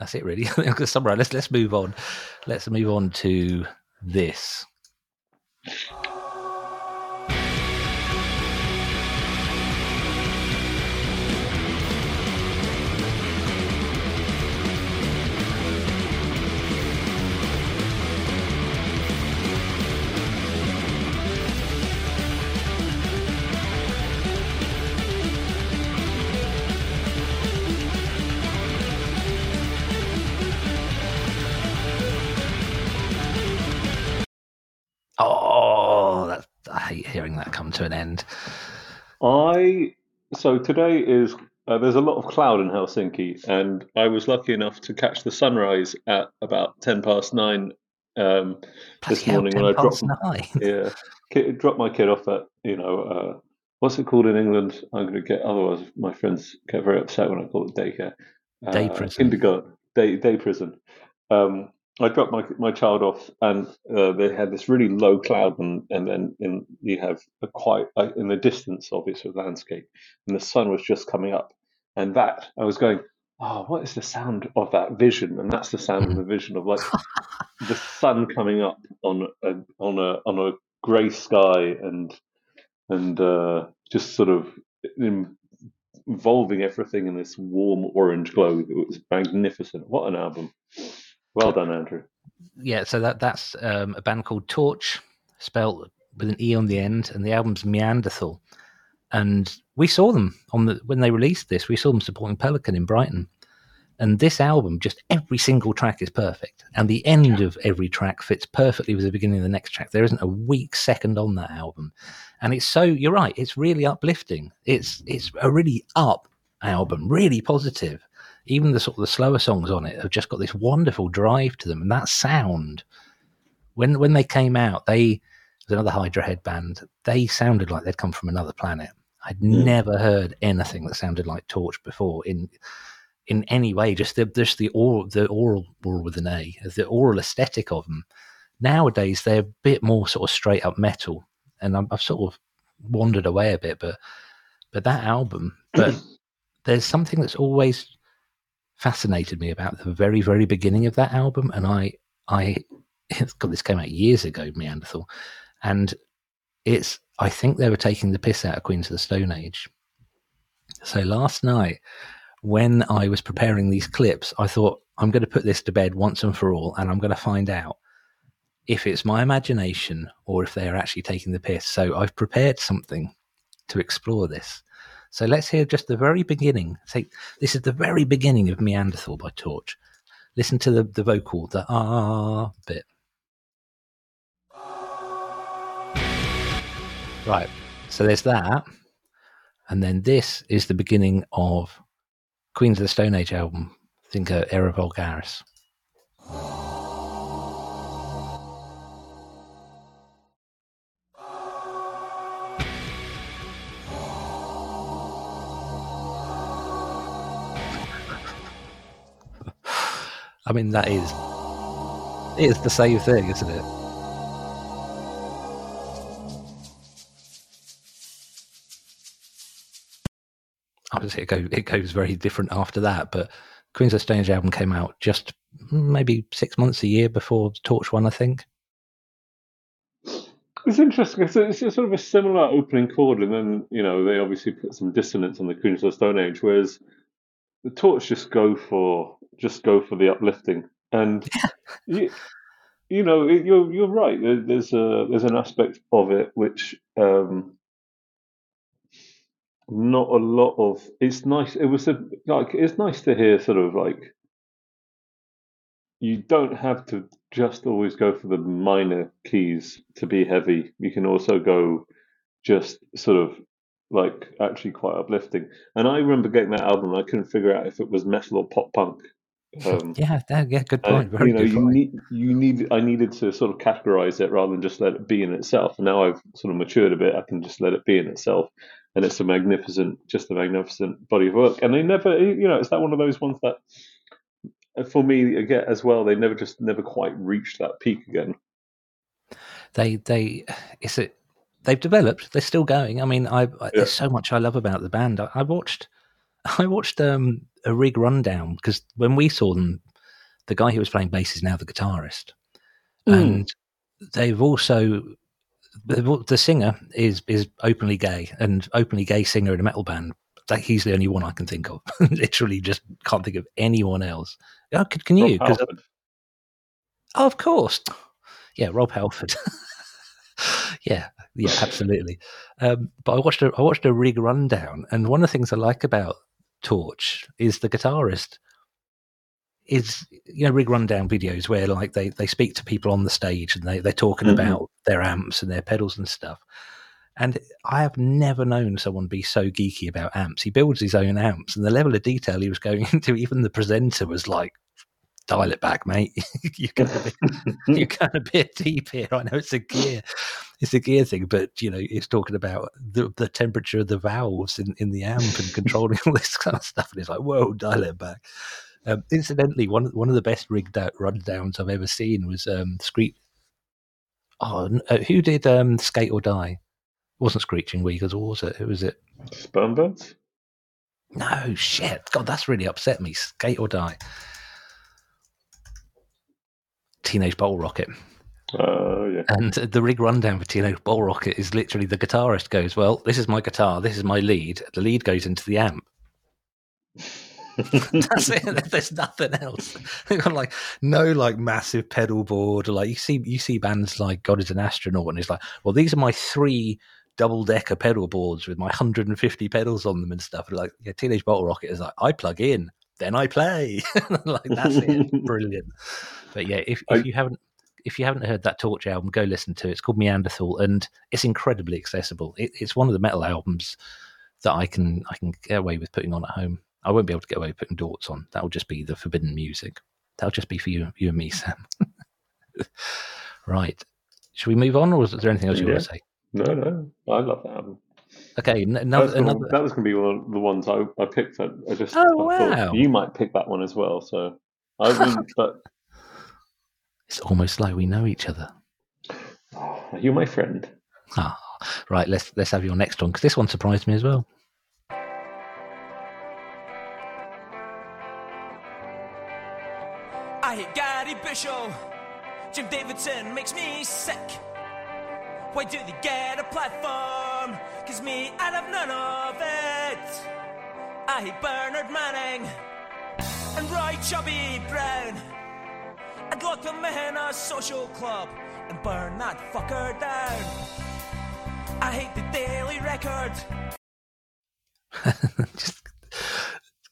That's it, really. I'm going to summarize. Let's move on. Let's move on to this. Hearing that come to an end. So today is there's a lot of cloud in Helsinki, and I was lucky enough to catch the sunrise at about 10 past 9 this morning when I dropped my kid off at, you know, what's it called in England? I'm going to get, otherwise my friends get very upset when I call it daycare. Day prison. Kindergarten. Day prison. I dropped my child off, and they had this really low cloud, and then you have a quiet in the distance, obviously, landscape, and the sun was just coming up, and that I was going, oh, what is the sound of that vision? And that's the sound of the vision of like the sun coming up on a grey sky, and just sort of involving everything in this warm orange glow. It was magnificent. What an album! Well done, Andrew. Yeah, so that's a band called Torche, spelled with an E on the end, and the album's Meanderthal. And we saw them when they released this. We saw them supporting Pelican in Brighton. And this album, just every single track is perfect, and the end of every track fits perfectly with the beginning of the next track. There isn't a weak second on that album, and it's so, you're right, it's really uplifting. It's a really up album, really positive. even the sort of the slower songs on it have just got this wonderful drive to them. And that sound, when they came out, there's another Hydrahead band. They sounded like they'd come from another planet. I'd never heard anything that sounded like Torche before in any way. The oral aesthetic of them. Nowadays, they're a bit more sort of straight up metal, and I've sort of wandered away a bit, but that album. But there's something that's always fascinated me about the very, very beginning of that album, and this came out years ago, Meanderthal, and it's. I think they were taking the piss out of Queens of the Stone Age. So last night, when I was preparing these clips, I thought, I'm going to put this to bed once and for all, and I'm going to find out if it's my imagination or if they're actually taking the piss. So I've prepared something to explore this. So let's hear just the very beginning. This is the very beginning of Meanderthal by Torche. Listen to the vocal, the ah bit. Right, so there's that, and then this is the beginning of Queens of the Stone Age album, Thinker Era Vulgaris. I mean, that is, it is the same thing, isn't it? It goes very different after that, but Queens of the Stone Age album came out just maybe 6 months, a year before the Torche one, I think. It's interesting. It's sort of a similar opening chord, and then, you know, they obviously put some dissonance on the Queens of the Stone Age, whereas the Torche just go for the uplifting. And you know, you're right. There's an aspect of it which. Not a lot of it's nice. It was it's nice to hear sort of like you don't have to just always go for the minor keys to be heavy. You can also go just sort of like actually quite uplifting. And I remember getting that album. And I couldn't figure out if it was metal or pop punk. Good point. I needed to sort of categorize it rather than just let it be in itself. And now I've sort of matured a bit. I can just let it be in itself. And it's a magnificent body of work. And they never, you know, it's that one of those ones that, for me, again, as well, they never quite reached that peak again. They've developed. They're still going. I mean, there's so much I love about the band. I watched a Rig Rundown, because when we saw them, the guy who was playing bass is now the guitarist, and they've also. The singer is openly gay, and openly gay singer in a metal band. He's the only one I can think of. Literally, just can't think of anyone else. Oh, can you? Oh, of course. Yeah, Rob Halford. yeah, absolutely. But I watched a Rig Rundown, and one of the things I like about Torche is the guitarist. Is, you know, Rig Rundown videos where like they speak to people on the stage and they're talking about their amps and their pedals and stuff. And I have never known someone be so geeky about amps. He builds his own amps, and the level of detail he was going into, even the presenter was like, dial it back, mate. you're going a bit deep here. I know it's a gear thing, but, you know, it's talking about the temperature of the valves in the amp and controlling all this kind of stuff. And it's like, whoa, dial it back. Incidentally, one of the best Rig Rundowns I've ever seen was Screech. Who did Skate or Die? It wasn't Screeching Weagles, or was it? Who was it? Spermbirds? No, shit. God, that's really upset me. Skate or Die. Teenage Bottle Rocket. Oh, yeah. And the Rig Rundown for Teenage Bottle Rocket is literally the guitarist goes, well, this is my guitar, this is my lead. The lead goes into the amp. That's it. There's nothing else. They've got like no like massive pedal board. Or, like you see bands like God Is an Astronaut, and it's like, well, these are my 3 double-decker pedal boards with my 150 pedals on them and stuff. And like, yeah, Teenage Bottle Rocket is like, I plug in, then I play. Like that's it. Brilliant. But yeah, if you haven't heard that Torche album, go listen to it. It's called Meanderthal, and it's incredibly accessible. It's one of the metal albums that I can get away with putting on at home. I won't be able to get away with putting Dorts on. That'll just be the forbidden music. That'll just be for you and me, Sam. Right. Should we move on, or is there anything else you want to say? No. I love that album. Okay. That was going to be one of the ones I picked. I thought you might pick that one as well. So I wouldn't, but it's almost like we know each other. Oh, you're my friend. Ah, right. Let's have your next one, because this one surprised me as well. I hate Gary Bishop. Jim Davidson makes me sick. Why do they get a platform? 'Cause me, I'd have none of it. I hate Bernard Manning and Roy Chubby Brown. I'd lock them in a social club and burn that fucker down. I hate the Daily Record. Just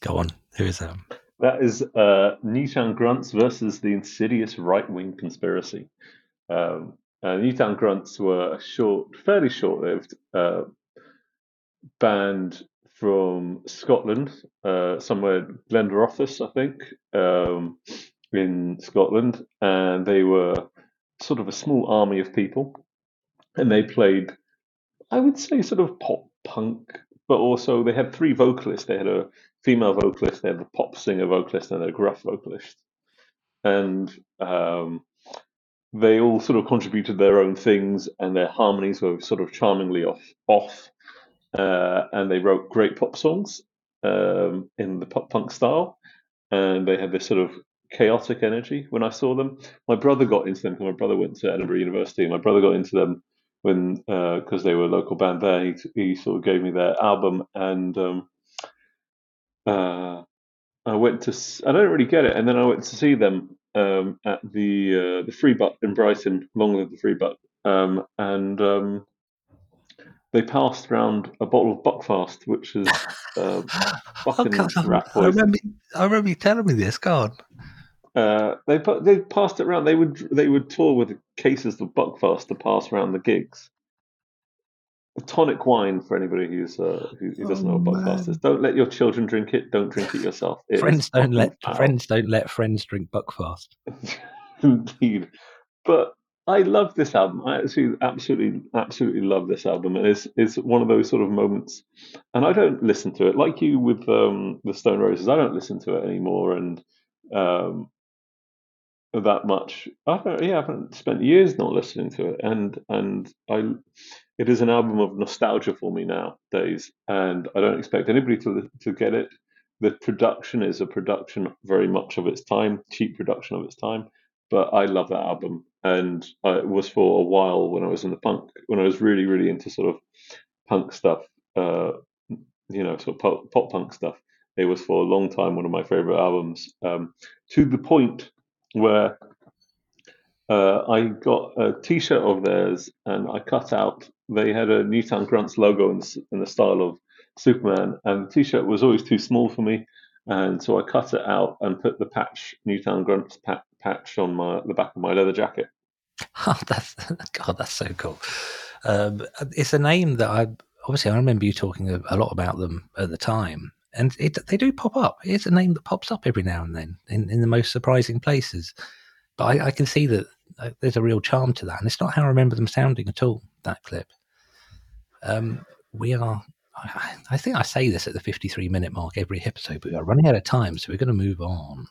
go on. Who is that? That is Newtown Grunts versus the insidious right-wing conspiracy. Newtown Grunts were a fairly short-lived band from Scotland, somewhere Glenrothes, I think, in Scotland, and they were sort of a small army of people, and they played, I would say, sort of pop punk, but also they had three vocalists. They had a female vocalist, they had a pop singer vocalist, and a gruff vocalist, and they all sort of contributed their own things, and their harmonies were sort of charmingly off, and they wrote great pop songs in the pop punk style, and they had this sort of chaotic energy. When I saw them, my brother got into them, because my brother went to Edinburgh University, and my brother got into them when because they were a local band there. He sort of gave me their album, and I went to, I don't really get it, and then I went to see them at the Freebutt in Brighton. Long live the Freebutt. And they passed around a bottle of Buckfast, which is Buckingham's rat poison. I remember you telling me this. God, they passed it around. They would tour with cases of Buckfast to pass around the gigs. A tonic wine for anybody who doesn't know what Buckfast is. Don't let your children drink it. Don't drink it yourself. Friends drink Buckfast. Indeed, but I love this album. I actually absolutely love this album, and it's one of those sort of moments. And I don't listen to it like you with the Stone Roses. I don't listen to it anymore, and that much. I haven't spent years not listening to it, and it is an album of nostalgia for me nowadays, and I don't expect anybody to get it. The production is a production very much of its time, cheap production of its time, but I love that album, and it was for a while when I was in the punk, when I was really, really into sort of punk stuff, sort of pop punk stuff. It was for a long time one of my favorite albums, to the point where I got a T-shirt of theirs, and I cut out. They had a Newtown Grunts logo in the style of Superman, and the T-shirt was always too small for me, and so I cut it out and put the patch, Newtown Grunts patch, on the back of my leather jacket. Oh, that's so cool. It's a name that I remember you talking a lot about them at the time, and they do pop up. It's a name that pops up every now and then in the most surprising places. But I can see that there's a real charm to that, and it's not how I remember them sounding at all, that clip. I think I say this at the 53-minute mark every episode, but we're running out of time, so we're going to move on.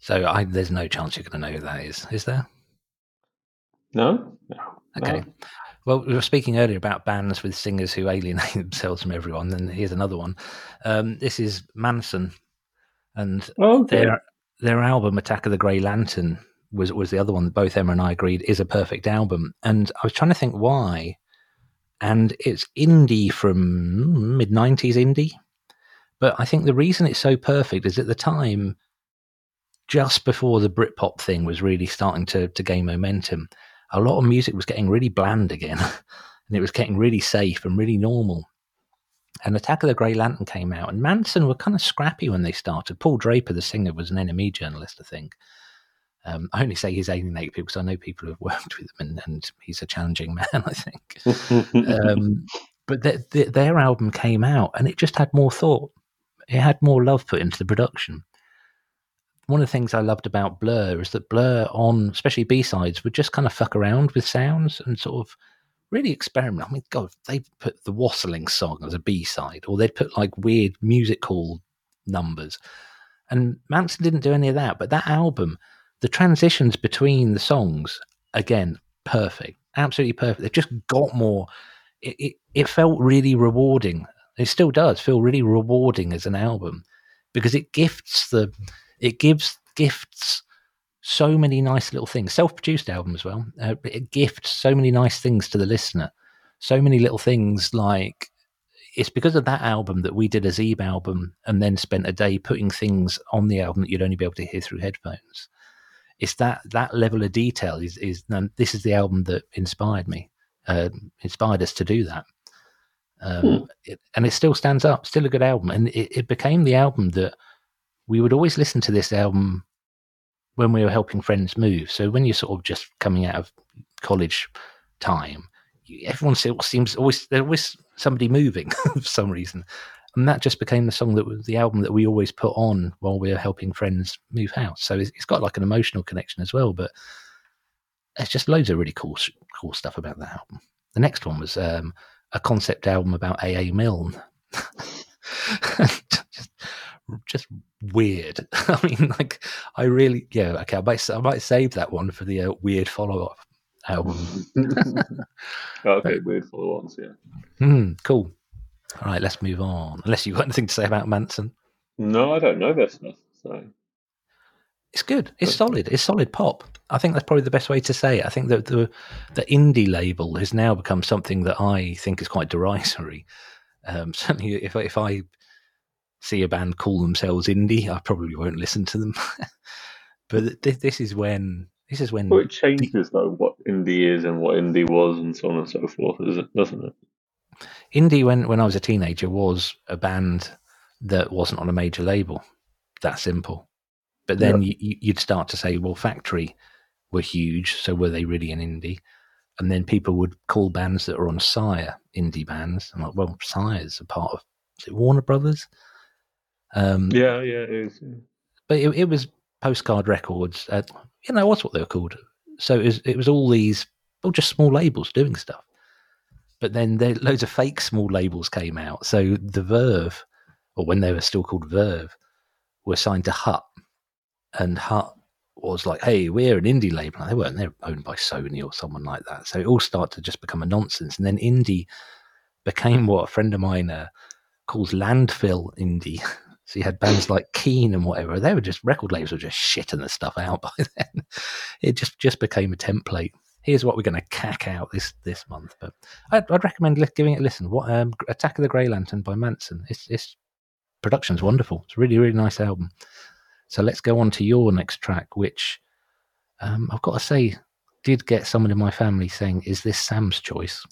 So there's no chance you're going to know who that is there? No. Okay. No. Well, we were speaking earlier about bands with singers who alienate themselves from everyone, and here's another one. This is Manson, and their album Attack of the Grey Lantern was the other one that both Emma and I agreed is a perfect album. And I was trying to think why, and it's indie, from mid-90s indie, But I think the reason it's so perfect is at the time, just before the Britpop thing was really starting to gain momentum, a lot of music was getting really bland again, and it was getting really safe and really normal. And Attack of the Grey Lantern came out, and Manson were kind of scrappy when they started. Paul Draper, the singer, was an NME journalist, I think. I only say he's alienated people because I know people who have worked with him, and he's a challenging man, I think. But their album came out, and it just had more thought. It had more love put into the production. One of the things I loved about Blur is that Blur, on especially B-sides, would just kind of fuck around with sounds and sort of really experiment. I mean, God, they put the Wassailing Song as a B-side, or they'd put like weird music hall numbers. And Manson didn't do any of that, but that album, the transitions between the songs, again, perfect, absolutely perfect. They've just got more. It felt really rewarding. It still does feel really rewarding as an album, because it gifts so many nice little things. Self-produced album as well. It gifts so many nice things to the listener. So many little things, like, it's because of that album that we did a Zeeb album and then spent a day putting things on the album that you'd only be able to hear through headphones. It's that level of detail is this is the album that inspired us to do that. And it still stands up, still a good album. And it became the album that we would always listen to. This album when we were helping friends move. So when you're sort of just coming out of college time, everyone seems always, there's always somebody moving for some reason. And that just became the song that was the album that we always put on while we were helping friends move house. So it's got like an emotional connection as well, but there's just loads of really cool stuff about that album. The next one was a concept album about A.A. Milne. just weird. I mean, like, I really, yeah, okay, I might save that one for the weird follow-up album. Okay, weird follow-ons, yeah. Cool. All right, let's move on. Unless you've got anything to say about Manson. No, I don't know that stuff. So. It's good. It's solid. It's solid pop. I think that's probably the best way to say it. I think that the indie label has now become something that I think is quite derisory. Certainly, if I see a band call themselves indie, I probably won't listen to them. But this is when well, it changes though what indie is and what indie was and so on and so forth, doesn't it? Indie, when I was a teenager, was a band that wasn't on a major label. That simple. But then you'd start to say, well, Factory were huge, so were they really an indie? And then people would call bands that are on Sire indie bands. I'm like, well, Sire's a part of, is it Warner Brothers? Yeah, it is. But it was Postcard Records. That's what they were called. So it was all these, well, just small labels doing stuff. But then there loads of fake small labels came out. So the Verve, or when they were still called Verve, were signed to Hut. And Hut was like, hey, we're an indie label. And they weren't. They were owned by Sony or someone like that. So it all started to just become a nonsense. And then indie became what a friend of mine calls landfill indie. So you had bands like Keane and whatever. They were just, record labels were just shitting the stuff out by then. It just became a template. Here's what we're going to cack out this month. But I'd recommend giving it a listen. What Attack of the Grey Lantern by Manson. Its production's wonderful. It's a really, really nice album. So let's go on to your next track, which I've got to say did get someone in my family saying, is this Sam's choice?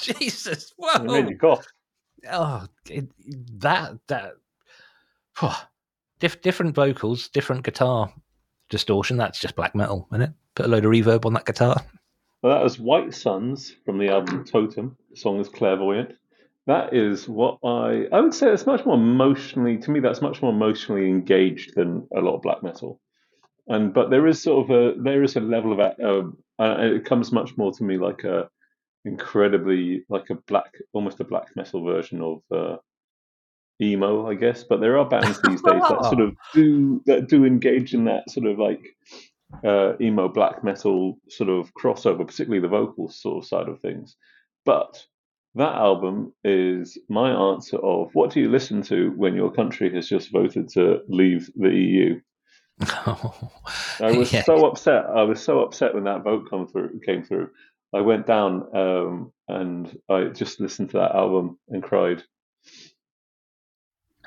Jesus! Whoa! It made you cough. Oh, different vocals, different guitar distortion. That's just black metal, isn't it? Put a load of reverb on that guitar. Well, that was White Suns from the album Totem. The song is Clairvoyant. That is what I would say. It's much more emotionally, to me, that's much more emotionally engaged than a lot of black metal. But there is sort of a level of it comes much more to me like a. Incredibly like a black, almost a black metal version of emo, I guess. But there are bands these days that sort of do engage in that sort of like emo black metal sort of crossover, particularly the vocal sort of side of things. But that album is my answer of what do you listen to when your country has just voted to leave the EU? Oh, I was so upset. I was so upset when that vote came through. I went down and I just listened to that album and cried.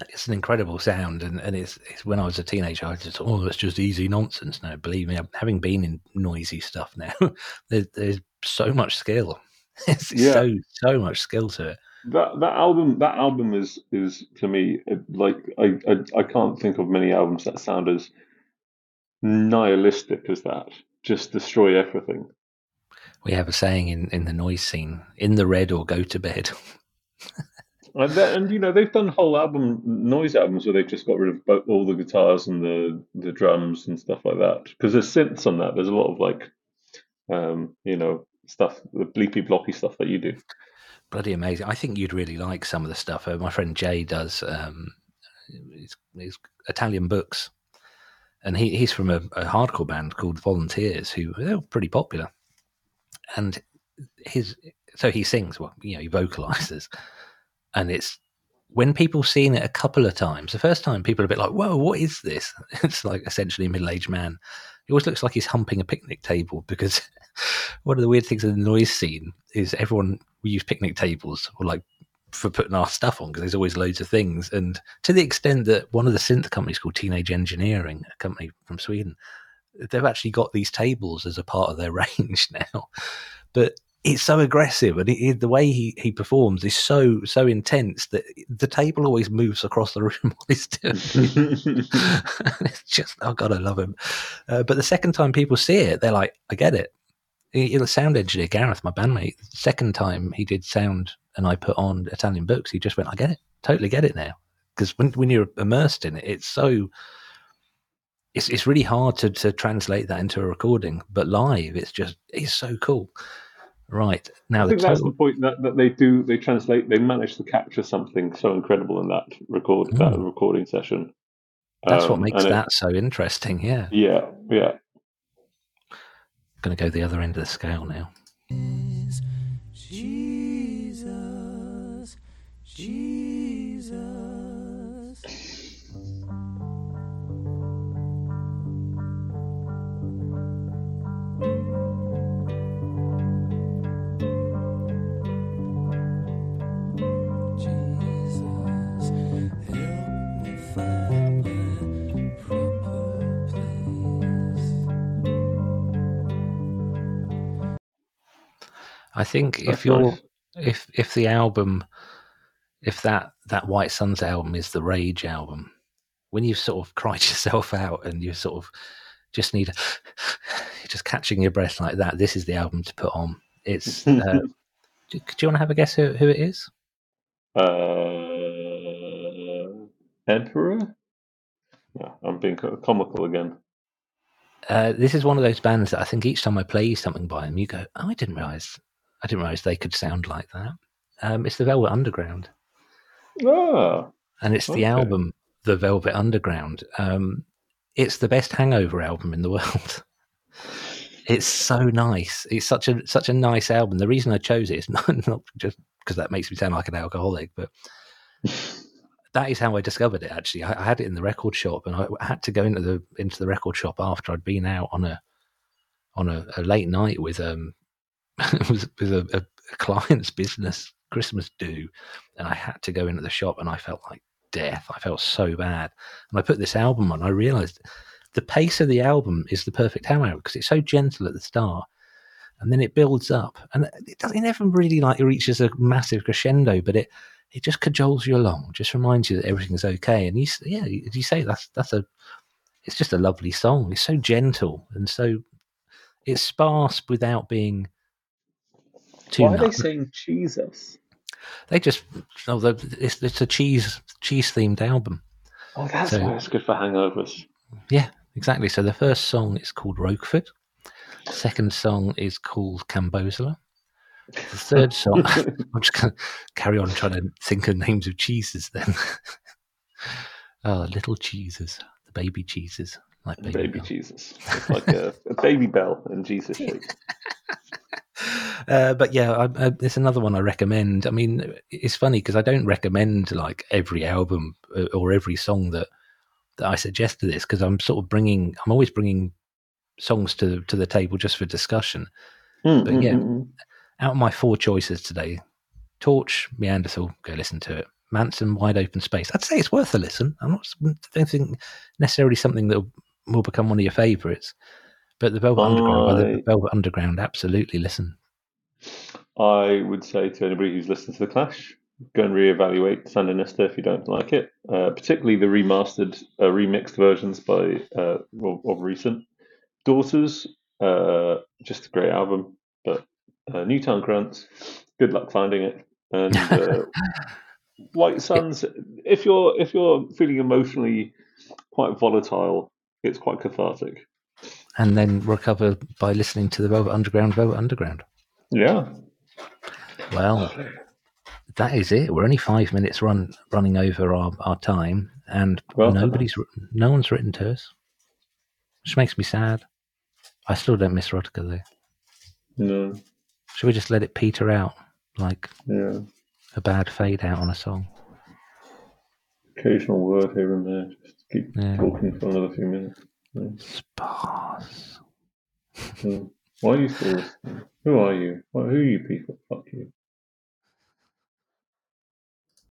It's an incredible sound, and it's when I was a teenager, I just thought, oh, that's just easy nonsense. No, believe me, having been in noisy stuff now, there's so much skill. It's so much skill to it. That album is to me like I can't think of many albums that sound as nihilistic as that. Just destroy everything. We have a saying in the noise scene: in the red or go to bed. And you know they've done whole noise albums where they've just got rid of all the guitars and the drums and stuff like that, because there's synths on that. There's a lot of like stuff, the bleepy blocky stuff that you do. Bloody amazing. I think you'd really like some of the stuff. My friend Jay does his Italian books, and he's from a hardcore band called Volunteers, who are pretty popular. And he sings, he vocalizes. And it's when people have seen it a couple of times, the first time people are a bit like, whoa, what is this? It's like essentially a middle-aged man. He always looks like he's humping a picnic table, because one of the weird things in the noise scene is everyone, we use picnic tables or like for putting our stuff on, because there's always loads of things. And to the extent that one of the synth companies called Teenage Engineering, a company from Sweden, they've actually got these tables as a part of their range now. But it's so aggressive, and the way he performs is so intense that the table always moves across the room while he's doing it. It's just, oh God, I love him. But the second time people see it, they're like, I get it. The sound engineer, Gareth, my bandmate, the second time he did sound and I put on Italian books, he just went, I get it, totally get it now. Because when you're immersed in it, it's so... It's really hard to translate that into a recording, but live, it's so cool. Right now, I think that's the point that they manage to capture something so incredible in that recording session. That's what makes that so interesting. Yeah. Yeah. Yeah. I'm going to go the other end of the scale now. Jesus, Jesus. I think if the album, if that White Suns album is the rage album, when you've sort of cried yourself out and you sort of just need just catching your breath like that, this is the album to put on. It's. Do you want to have a guess who it is? Emperor. Yeah, I'm being comical again. This is one of those bands that I think each time I play something by them, you go, "Oh, I didn't realise they could sound like that." It's the Velvet Underground. Oh, and it's the album, The Velvet Underground. It's the best hangover album in the world. It's so nice. It's such a nice album. The reason I chose it is not just because that makes me sound like an alcoholic, but that is how I discovered it. Actually, I had it in the record shop, and I had to go into the record shop after I'd been out on a late night with It was a client's business Christmas do, and I had to go into the shop, and I felt like death. I felt so bad, and I put this album on. I realised the pace of the album is the perfect hammer, because it's so gentle at the start, and then it builds up, and it never really like reaches a massive crescendo, but it just cajoles you along, just reminds you that everything's okay. And you say it's just a lovely song. It's so gentle, and so it's sparse without being. Why are they saying Jesus? They just it's a cheese themed album. Oh, that's good for hangovers. Yeah, exactly. So the first song is called Roquefort. Second song is called Cambozola. The third song, I'm just going to carry on trying to think of names of cheeses then. Little cheeses, the baby cheeses. Like baby Jesus. It's like a baby bell in Jesus shape. But yeah, it's another one I recommend. I mean, it's funny because I don't recommend like every album or every song that I suggest to this, because I'm always bringing songs to the table just for discussion. But yeah, out of my four choices today, Torche, Meanderthal, go listen to it. Manson, Wide Open Space. I'd say it's worth a listen. I don't think necessarily something that will become one of your favourites. But the Velvet Underground, absolutely listen. I would say to anybody who's listened to The Clash, go and reevaluate Sandinista if you don't like it, particularly the remastered, remixed versions by of recent. Daughters, just a great album, but Newtown Krantz, good luck finding it. And White Suns, if you're feeling emotionally quite volatile, it's quite cathartic. And then recover by listening to the Velvet Underground. Yeah. Well, that is it. We're only 5 minutes running over our time, and no one's written to us, which makes me sad. I still don't miss Rodka though. No. Should we just let it peter out, like a bad fade out on a song? Occasional word here and there. Just keep talking for another few minutes. Sparse. Why are you still listening? Who are you? Who are you people? Fuck you.